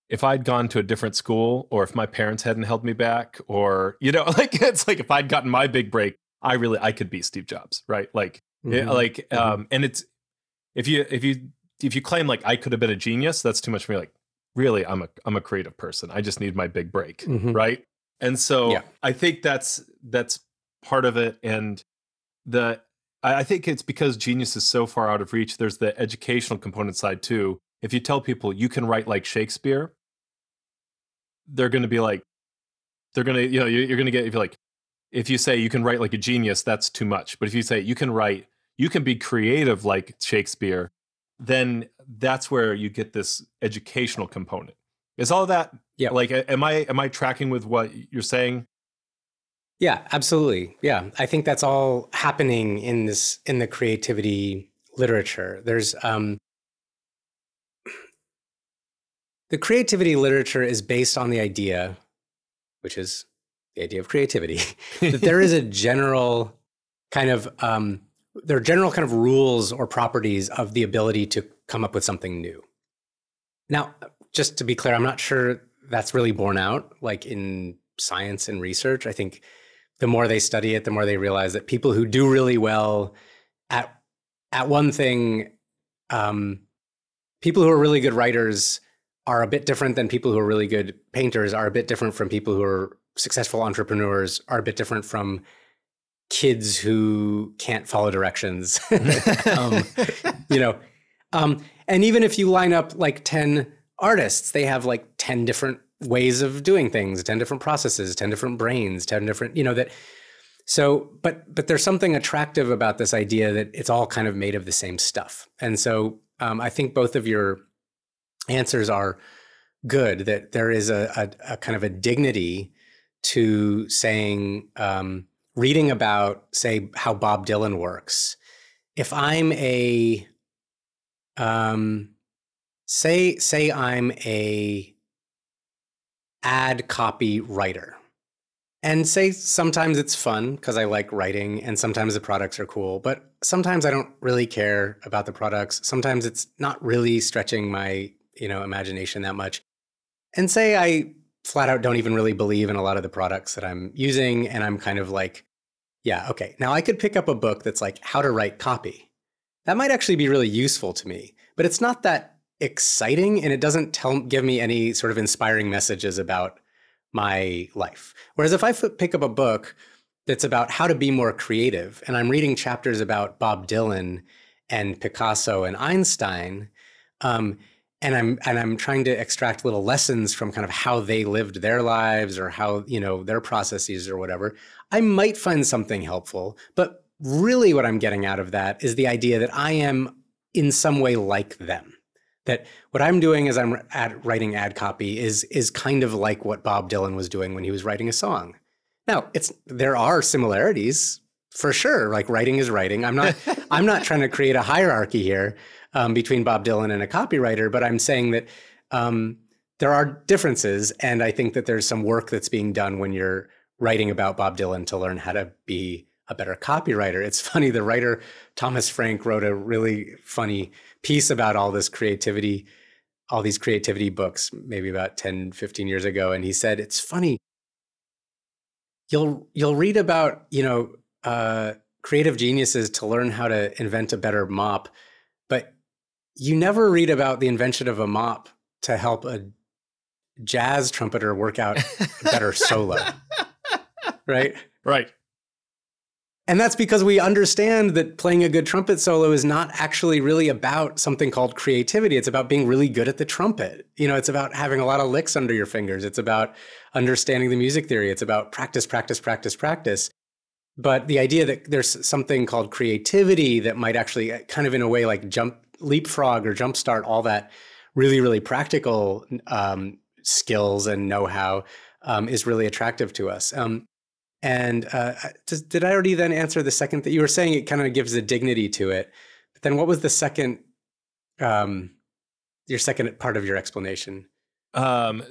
if I'd gone to a different school, or if my parents hadn't held me back, or you know, like it's like if I'd gotten my big break, I really I could be Steve Jobs, right? Like, mm-hmm. it, like, mm-hmm. um, and it's if you if you if you claim like I could have been a genius, that's too much for me. Like. Really, I'm a I'm a creative person. I just need my big break, mm-hmm. right? And so yeah. I think that's that's part of it. And the I, I think it's because genius is so far out of reach. There's the educational component side too. If you tell people you can write like Shakespeare, they're going to be like, they're going to you know you're going to get if you're like if you say you can write like a genius, that's too much. But if you say you can write, you can be creative like Shakespeare, then that's where you get this educational component. Is all of that, yeah. like, am I am I tracking with what you're saying? Yeah, absolutely. Yeah, I think that's all happening in this in the creativity literature. There's um, the creativity literature is based on the idea, which is the idea of creativity, that there is a general kind of um, there are general kind of rules or properties of the ability to come up with something new. Now, just to be clear, I'm not sure that's really borne out. Like in science and research, I think the more they study it, the more they realize that people who do really well at at one thing, um, people who are really good writers are a bit different than people who are really good painters, are a bit different from people who are successful entrepreneurs, are a bit different from kids who can't follow directions. um, you know. Um, and even if you line up like ten artists, they have like ten different ways of doing things, ten different processes, ten different brains, ten different, you know, that. So, but, but there's something attractive about this idea that it's all kind of made of the same stuff. And so, um, I think both of your answers are good, that there is a, a, a kind of a dignity to saying, um, reading about, say, how Bob Dylan works. If I'm a Um, say, say I'm a ad copy writer, and say sometimes it's fun because I like writing and sometimes the products are cool, but sometimes I don't really care about the products. Sometimes it's not really stretching my, you know, imagination that much. And say I flat out don't even really believe in a lot of the products that I'm using. And I'm kind of like, yeah, okay. Now I could pick up a book that's like how to write copy. That might actually be really useful to me, but it's not that exciting and it doesn't tell, give me any sort of inspiring messages about my life. Whereas if I pick up a book that's about how to be more creative and I'm reading chapters about Bob Dylan and Picasso and Einstein, um, and I'm and I'm trying to extract little lessons from kind of how they lived their lives or how, you know, their processes or whatever, I might find something helpful, but really what I'm getting out of that is the idea that I am in some way like them, that what I'm doing as I'm ad, writing ad copy is is kind of like what Bob Dylan was doing when he was writing a song. Now, it's there are similarities for sure, like writing is writing. I'm not I'm not trying to create a hierarchy here um, between Bob Dylan and a copywriter, but I'm saying that um, there are differences. And I think that there's some work that's being done when you're writing about Bob Dylan to learn how to be a better copywriter. It's funny, the writer Thomas Frank wrote a really funny piece about all this creativity, all these creativity books, maybe about ten, fifteen years ago. And he said, it's funny, you'll you'll read about, you know, uh, creative geniuses to learn how to invent a better mop, but you never read about the invention of a mop to help a jazz trumpeter work out a better solo, right? Right. And that's because we understand that playing a good trumpet solo is not actually really about something called creativity. It's about being really good at the trumpet. You know, it's about having a lot of licks under your fingers. It's about understanding the music theory. It's about practice, practice, practice, practice. But the idea that there's something called creativity that might actually kind of in a way like jump, leapfrog or jumpstart all that really, really practical um, skills and know-how um, is really attractive to us. Um, And uh, does, did I already then answer the second that you were saying? It kind of gives a dignity to it. But then, what was the second? Um, your second part of your explanation. Um,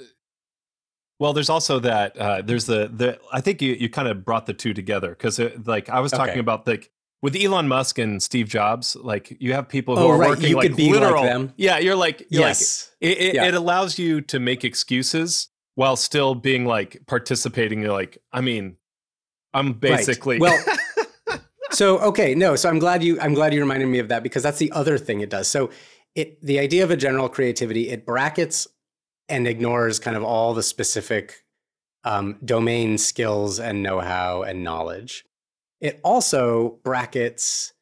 well, there's also that. Uh, there's the the. I think you you kind of brought the two together because like I was talking okay. about like with Elon Musk and Steve Jobs, like you have people who oh, are right. working you like could be literal. Like them. Yeah, you're like you're yes. Like, it, it, yeah. it allows you to make excuses while still being like participating. You're like, I mean. I'm basically right. well. So okay, no. So I'm glad you. I'm glad you reminded me of that because that's the other thing it does. So it the idea of a general creativity it brackets and ignores kind of all the specific um, domain skills and know-how and knowledge. It also brackets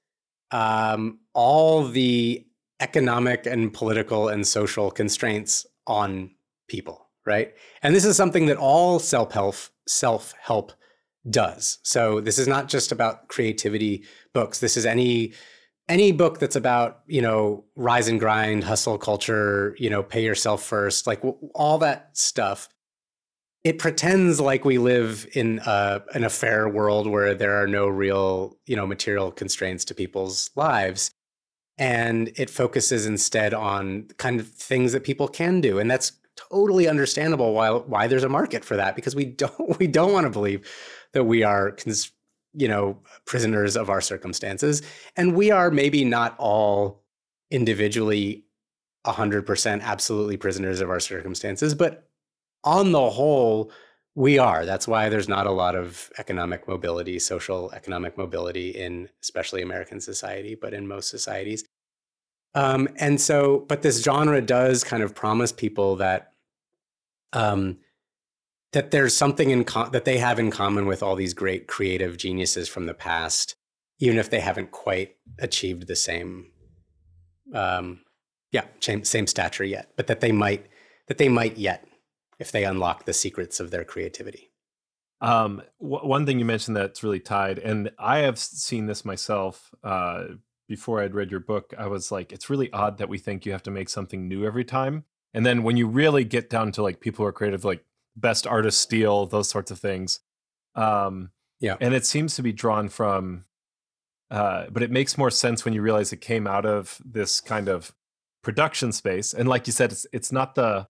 um, all the economic and political and social constraints on people, right? And this is something that all self-help self-help. does. So this is not just about creativity books. This is any any book that's about, you know, rise and grind, hustle culture, you know, pay yourself first, like w- all that stuff. It pretends like we live in a, in a fair world where there are no real, you know, material constraints to people's lives. And it focuses instead on kind of things that people can do. And that's totally understandable why, why there's a market for that, because we don't we don't want to believe that we are, you know, prisoners of our circumstances. And we are maybe not all individually one hundred percent absolutely prisoners of our circumstances, but on the whole, we are. That's why there's not a lot of economic mobility, social economic mobility in especially American society, but in most societies. Um, and so, but this genre does kind of promise people that um, that there's something in com- that they have in common with all these great creative geniuses from the past, even if they haven't quite achieved the same, um, yeah, same, same stature yet. But that they might, that they might yet, if they unlock the secrets of their creativity. Um, w- one thing you mentioned that's really tied, and I have seen this myself. Uh, before I'd read your book, I was like, it's really odd that we think you have to make something new every time. And then when you really get down to like people who are creative, like best artists steal, those sorts of things. Um, yeah. And it seems to be drawn from, uh, but it makes more sense when you realize it came out of this kind of production space. And like you said, it's it's not the,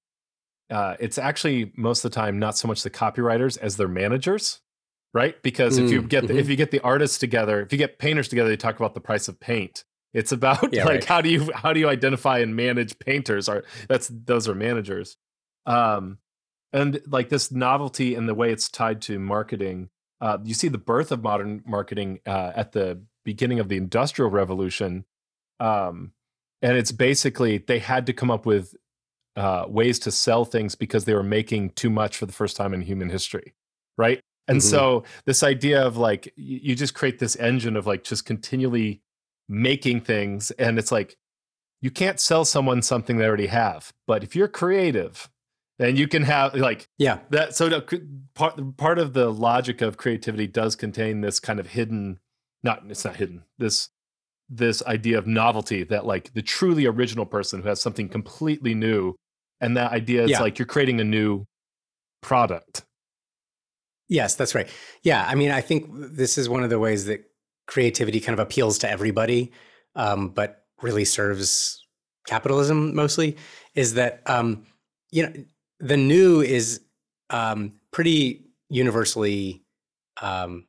uh, it's actually most of the time not so much the copywriters as their managers, right? Because mm, if you get the, mm-hmm. if you get the artists together, if you get painters together, they talk about the price of paint. It's about yeah, like right. how do you how do you identify and manage painters? Are that's those are managers. Um, And like this novelty and the way it's tied to marketing, uh, you see the birth of modern marketing uh, at the beginning of the Industrial Revolution. Um, and it's basically they had to come up with uh, ways to sell things because they were making too much for the first time in human history, right? And mm-hmm. so this idea of like, you just create this engine of like just continually making things. And it's like, you can't sell someone something they already have. But if you're creative... And you can have like, yeah, that. So part, part of the logic of creativity does contain this kind of hidden, not, it's not hidden, this, this idea of novelty that like the truly original person who has something completely new. And that idea is yeah. like, you're creating a new product. Yes, that's right. Yeah. I mean, I think this is one of the ways that creativity kind of appeals to everybody, um, but really serves capitalism mostly is that, um, you know, the new is um, pretty universally um,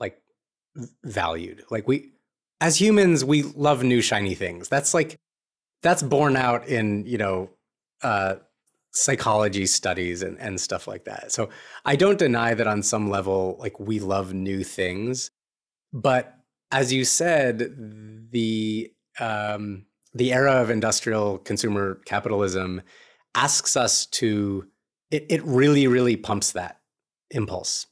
like valued. Like we, as humans, we love new shiny things. That's like, that's borne out in, you know, uh, psychology studies and, and stuff like that. So I don't deny that on some level, like we love new things, but as you said, the um, the era of industrial consumer capitalism asks us to, it, it really, really pumps that impulse.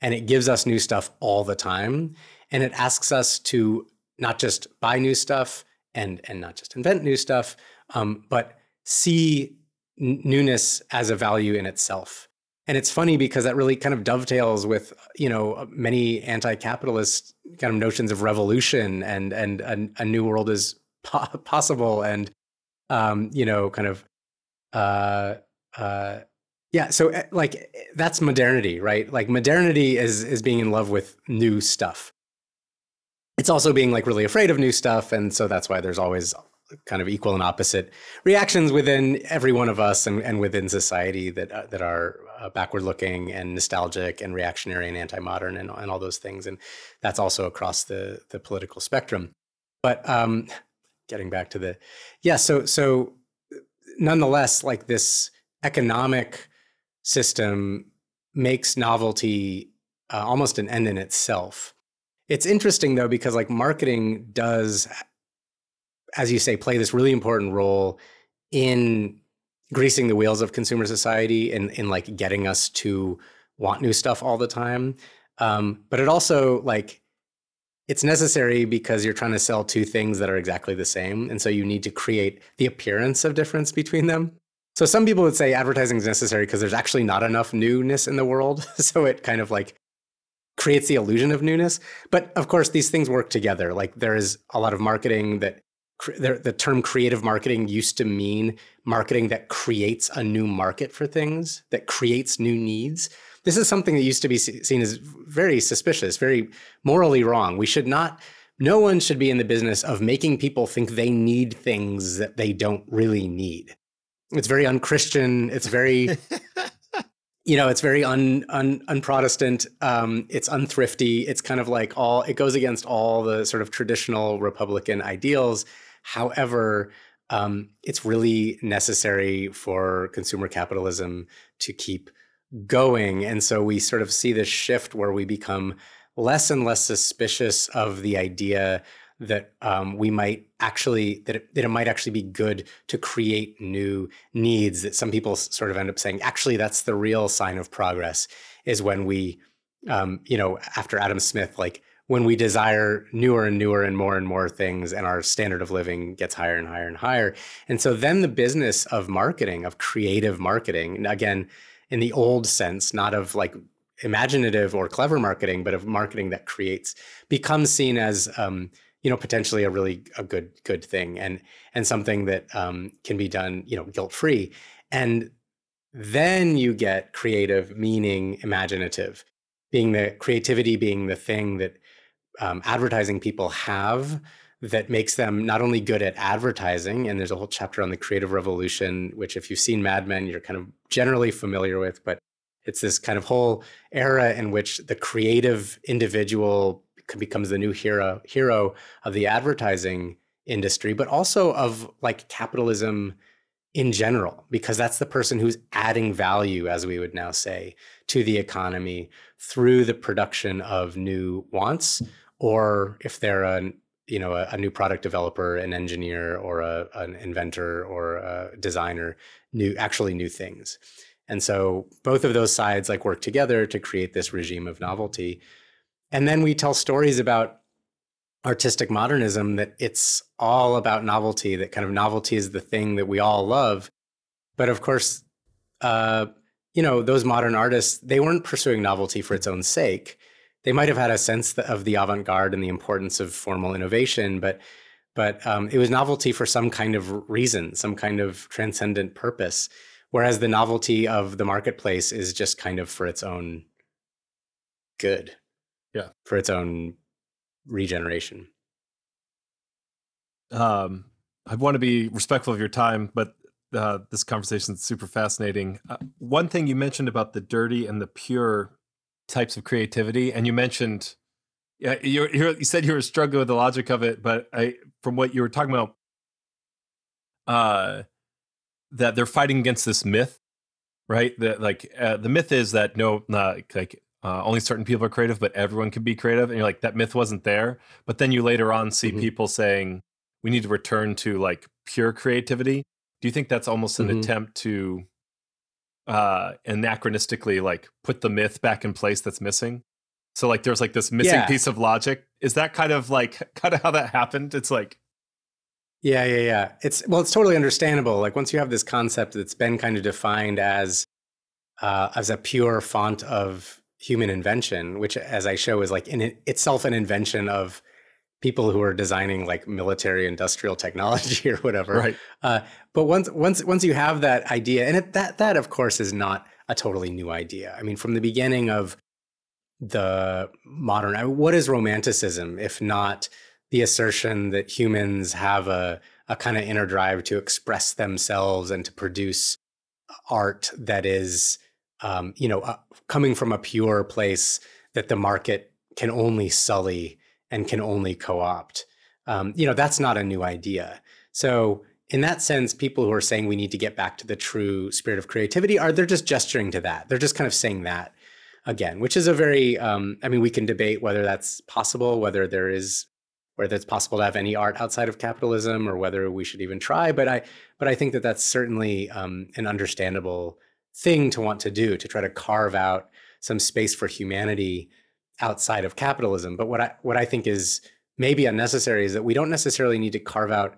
And it gives us new stuff all the time. And it asks us to not just buy new stuff and, and not just invent new stuff, um, but see n- newness as a value in itself. And it's funny because that really kind of dovetails with, you know, many anti-capitalist kind of notions of revolution and and a, a new world is po- possible and, um, you know, kind of, uh, uh, yeah. So like that's modernity, right? Like modernity is is being in love with new stuff. It's also being like really afraid of new stuff, and so that's why there's always kind of equal and opposite reactions within every one of us and, and within society that uh, that are uh, backward-looking and nostalgic and reactionary and anti-modern and, and all those things. And that's also across the the political spectrum. But um, getting back to the yeah, so so nonetheless, like this economic system makes novelty uh, almost an end in itself. It's interesting though, because like marketing does, as you say, play this really important role in greasing the wheels of consumer society and in like getting us to want new stuff all the time. Um, but it also like, it's necessary because you're trying to sell two things that are exactly the same. And so you need to create the appearance of difference between them. So some people would say advertising is necessary because there's actually not enough newness in the world. So it kind of like creates the illusion of newness. But of course, these things work together. Like there is a lot of marketing that cre- the, the term creative marketing used to mean marketing that creates a new market for things, that creates new needs. This is something that used to be se- seen as very suspicious, very morally wrong. We should not, no one should be in the business of making people think they need things that they don't really need. It's very unchristian. It's very... You know, it's very un, un, un-Protestant, um, it's unthrifty, it's kind of like all, it goes against all the sort of traditional Republican ideals. However, um, it's really necessary for consumer capitalism to keep going. And so we sort of see this shift where we become less and less suspicious of the idea that um, we might actually, that it, that it might actually be good to create new needs, that some people sort of end up saying, actually, that's the real sign of progress is when we, um, you know, after Adam Smith, like when we desire newer and newer and more and more things and our standard of living gets higher and higher and higher. And so then the business of marketing, of creative marketing, and again, in the old sense, not of like imaginative or clever marketing, but of marketing that creates, becomes seen as, um, you know, potentially a really a good good thing and and something that um, can be done, you know, guilt-free. And then you get creative, meaning imaginative, being the creativity being the thing that um, advertising people have that makes them not only good at advertising, and there's a whole chapter on the creative revolution, which if you've seen Mad Men, you're kind of generally familiar with, but it's this kind of whole era in which the creative individual becomes the new hero hero of the advertising industry, but also of like capitalism in general, because that's the person who's adding value, as we would now say, to the economy through the production of new wants, or if they're a you know a, a new product developer, an engineer, or a, an inventor or a designer, new actually new things. And so both of those sides like work together to create this regime of novelty. And then we tell stories about artistic modernism that it's all about novelty, that kind of novelty is the thing that we all love. But of course, uh, you know, those modern artists, they weren't pursuing novelty for its own sake. They might have had a sense of the avant-garde and the importance of formal innovation, but but um, it was novelty for some kind of reason, some kind of transcendent purpose, whereas the novelty of the marketplace is just kind of for its own good. Yeah, for its own regeneration. Um, I want to be respectful of your time, but uh, this conversation is super fascinating. Uh, one thing you mentioned about the dirty and the pure types of creativity, and you mentioned, yeah, you're, you're, you said you were struggling with the logic of it, but I, from what you were talking about, uh, that they're fighting against this myth, right? That like uh, the myth is that no, not like Uh, only certain people are creative, but everyone can be creative. And you're like, that myth wasn't there. But then you later on see mm-hmm. people saying, we need to return to like pure creativity. Do you think that's almost an mm-hmm. attempt to uh, anachronistically like put the myth back in place that's missing? So like there's like this missing yeah. piece of logic. Is that kind of like kind of how that happened? It's like. Yeah, yeah, yeah. It's well, it's totally understandable. Like once you have this concept that's been kind of defined as uh, as a pure font of human invention, which as I show is like in itself an invention of people who are designing like military industrial technology or whatever. Right. Uh, but once once once you have that idea, and it, that that of course is not a totally new idea. I mean, from the beginning of the modern, I mean, what is romanticism if not the assertion that humans have a a kind of inner drive to express themselves and to produce art that is Um, you know, uh, coming from a pure place that the market can only sully and can only co-opt. Um, you know, that's not a new idea. So in that sense, people who are saying we need to get back to the true spirit of creativity, are they're just gesturing to that. They're just kind of saying that again, which is a very, um, I mean, we can debate whether that's possible, whether there is, whether it's possible to have any art outside of capitalism or whether we should even try. But I, but I think that that's certainly um, an understandable thing to want to do, to try to carve out some space for humanity outside of capitalism. But what I what I think is maybe unnecessary is that we don't necessarily need to carve out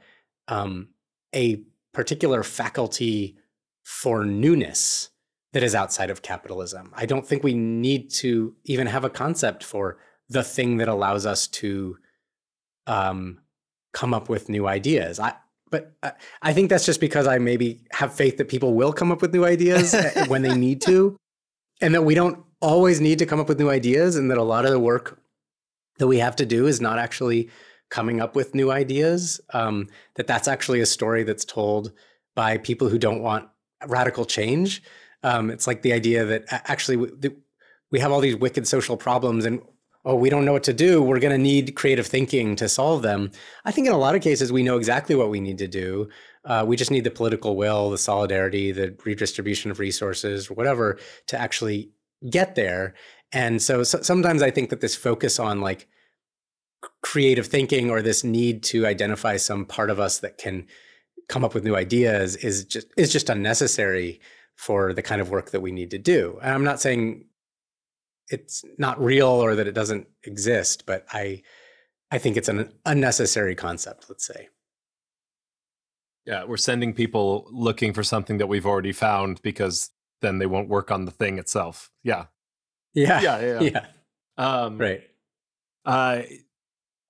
um, a particular faculty for newness that is outside of capitalism. I don't think we need to even have a concept for the thing that allows us to um, come up with new ideas. I, But I think that's just because I maybe have faith that people will come up with new ideas when they need to, and that we don't always need to come up with new ideas, and that a lot of the work that we have to do is not actually coming up with new ideas, um, that that's actually a story that's told by people who don't want radical change. Um, it's like the idea that actually we, we have all these wicked social problems and oh, we don't know what to do. We're going to need creative thinking to solve them. I think in a lot of cases, we know exactly what we need to do. Uh, we just need the political will, the solidarity, the redistribution of resources, or whatever, to actually get there. And so, so sometimes I think that this focus on like creative thinking or this need to identify some part of us that can come up with new ideas is just is just unnecessary for the kind of work that we need to do. And I'm not saying it's not real or that it doesn't exist, but I I think it's an unnecessary concept, let's say. Yeah, we're sending people looking for something that we've already found because then they won't work on the thing itself. Yeah. Yeah. Yeah. Yeah. yeah. Um, right. Uh,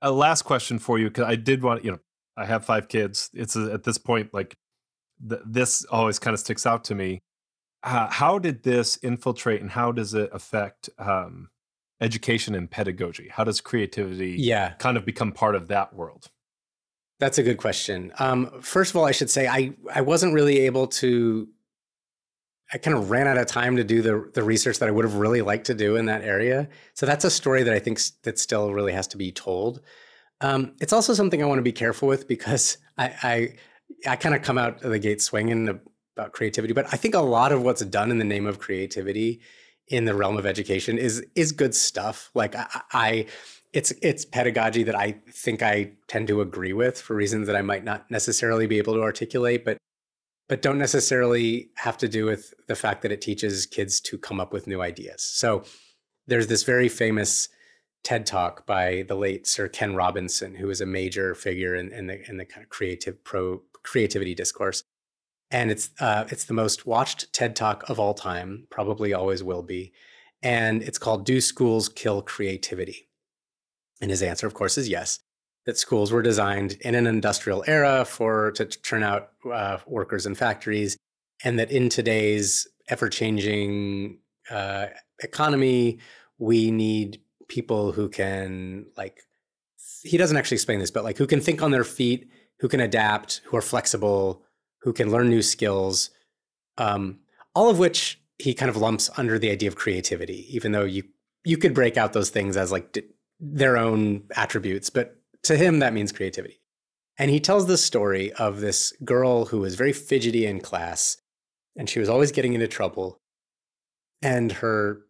a last question for you, because I did want, you know, I have five kids. It's a, at this point, like th- this always kind of sticks out to me. Uh, how did this infiltrate and how does it affect um, education and pedagogy? How does creativity yeah. kind of become part of that world? That's a good question. Um, first of all, I should say I, I wasn't really able to, I kind of ran out of time to do the, the research that I would have really liked to do in that area. So that's a story that I think that still really has to be told. Um, it's also something I want to be careful with because I I, I kind of come out of the gate swinging the, about creativity, but I think a lot of what's done in the name of creativity in the realm of education is is good stuff. Like I, I it's it's pedagogy that I think I tend to agree with for reasons that I might not necessarily be able to articulate, but but don't necessarily have to do with the fact that it teaches kids to come up with new ideas. So there's this very famous TED talk by the late Sir Ken Robinson, who is a major figure in, in the in the kind of creative pro creativity discourse. And it's uh, it's the most watched TED Talk of all time, probably always will be. And it's called, "Do Schools Kill Creativity?" And his answer, of course, is yes, that schools were designed in an industrial era for to churn out uh, workers in factories, and that in today's ever-changing uh, economy, we need people who can, like, he doesn't actually explain this, but like who can think on their feet, who can adapt, who are flexible, who can learn new skills, um, all of which he kind of lumps under the idea of creativity, even though you you could break out those things as like d- their own attributes. But to him, that means creativity. And he tells the story of this girl who was very fidgety in class, and she was always getting into trouble. And her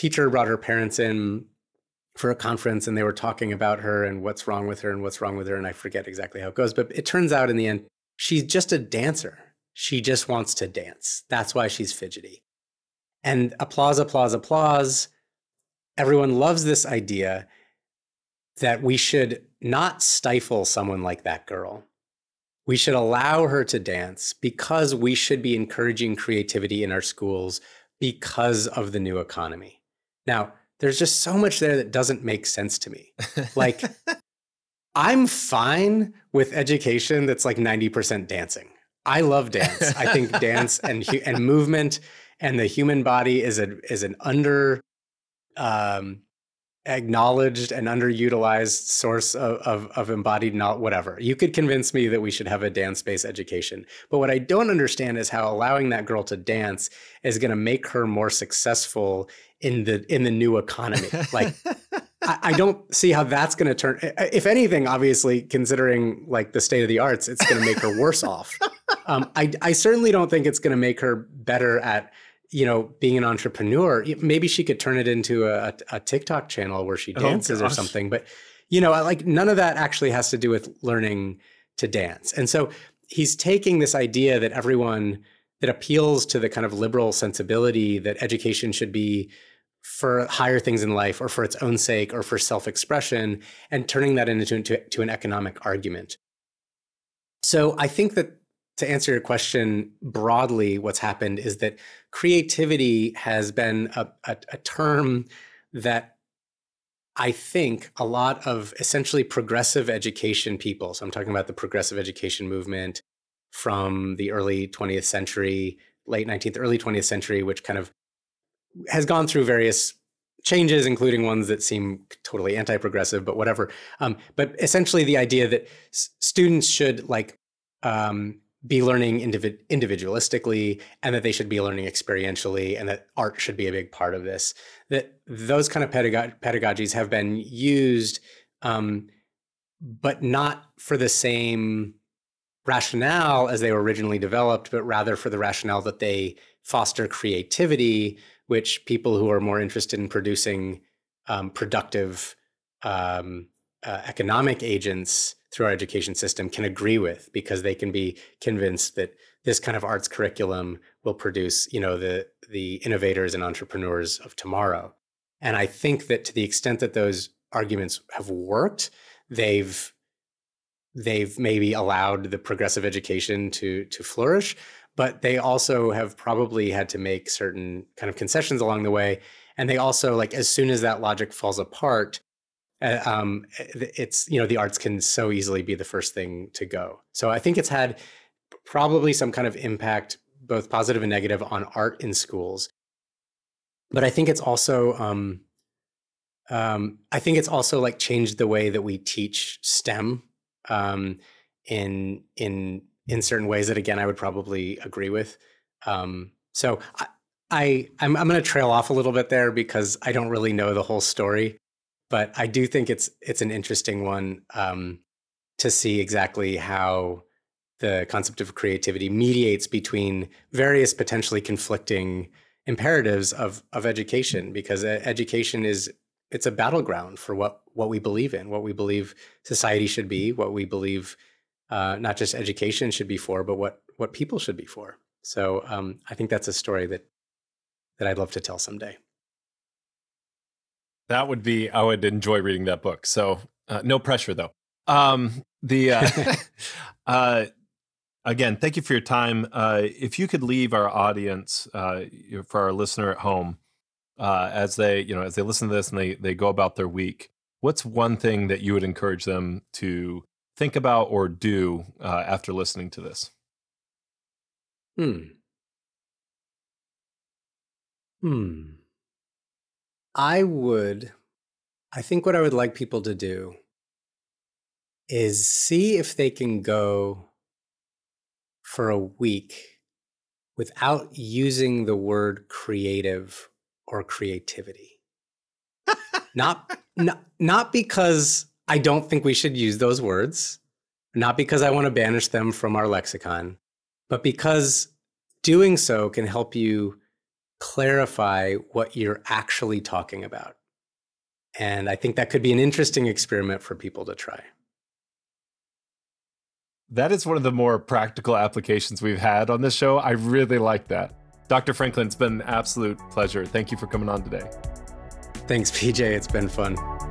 teacher brought her parents in for a conference, and they were talking about her and what's wrong with her and what's wrong with her. And I forget exactly how it goes, but it turns out in the end, she's just a dancer. She just wants to dance. That's why she's fidgety. And applause, applause, applause. Everyone loves this idea that we should not stifle someone like that girl. We should allow her to dance because we should be encouraging creativity in our schools because of the new economy. Now, there's just so much there that doesn't make sense to me. Like, I'm fine with education that's like ninety percent dancing. I love dance. I think dance and and movement and the human body is a is an under um, acknowledged and underutilized source of, of of embodied not whatever. You could convince me that we should have a dance-based education, but what I don't understand is how allowing that girl to dance is going to make her more successful in the in the new economy. Like, I, I don't see how that's going to turn. If anything, obviously, considering like the state of the arts, it's going to make her worse off. Um, I, I certainly don't think it's going to make her better at, you know, being an entrepreneur. Maybe she could turn it into a, a TikTok channel where she dances oh, or something. But, you know, I, like none of that actually has to do with learning to dance. And so he's taking this idea that everyone that appeals to the kind of liberal sensibility that education should be for higher things in life or for its own sake or for self-expression and turning that into, into to an economic argument. So I think that to answer your question broadly, what's happened is that creativity has been a, a, a term that I think a lot of essentially progressive education people, so I'm talking about the progressive education movement from the early twentieth century, late nineteenth, early twentieth century, which kind of has gone through various changes, including ones that seem totally anti-progressive, but whatever. Um, but essentially the idea that s- students should like um, be learning individ- individualistically and that they should be learning experientially and that art should be a big part of this, that those kind of pedagog- pedagogies have been used, um, but not for the same rationale as they were originally developed, but rather for the rationale that they foster creativity, which people who are more interested in producing um, productive um, uh, economic agents through our education system can agree with, because they can be convinced that this kind of arts curriculum will produce, you know, the the innovators and entrepreneurs of tomorrow. And I think that to the extent that those arguments have worked, they've they've maybe allowed the progressive education to to flourish, but they also have probably had to make certain kind of concessions along the way. And they also, like, as soon as that logic falls apart, uh, um, it's, you know, the arts can so easily be the first thing to go. So I think it's had probably some kind of impact, both positive and negative, on art in schools. But I think it's also, um, um, I think it's also like changed the way that we teach STEM um, in, in, in certain ways that, again, I would probably agree with. Um, so I, I, I'm, I'm going to trail off a little bit there because I don't really know the whole story, but I do think it's it's an interesting one um, to see exactly how the concept of creativity mediates between various potentially conflicting imperatives of of education, because education is it's a battleground for what what we believe in, what we believe society should be, what we believe Uh, not just education should be for, but what what people should be for. So um, I think that's a story that that I'd love to tell someday. That would be, I would enjoy reading that book. So uh, no pressure though. Um, the uh, uh, again, thank you for your time. Uh, if you could leave our audience, uh, for our listener at home, uh, as they you know as they listen to this and they they go about their week, what's one thing that you would encourage them to think about or do uh, after listening to this? Hmm. Hmm. I would, I think what I would like people to do is see if they can go for a week without using the word creative or creativity. not, not, not because I don't think we should use those words, not because I want to banish them from our lexicon, but because doing so can help you clarify what you're actually talking about. And I think that could be an interesting experiment for people to try. That is one of the more practical applications we've had on this show. I really like that. Doctor Franklin, it's been an absolute pleasure. Thank you for coming on today. Thanks, P J. It's been fun.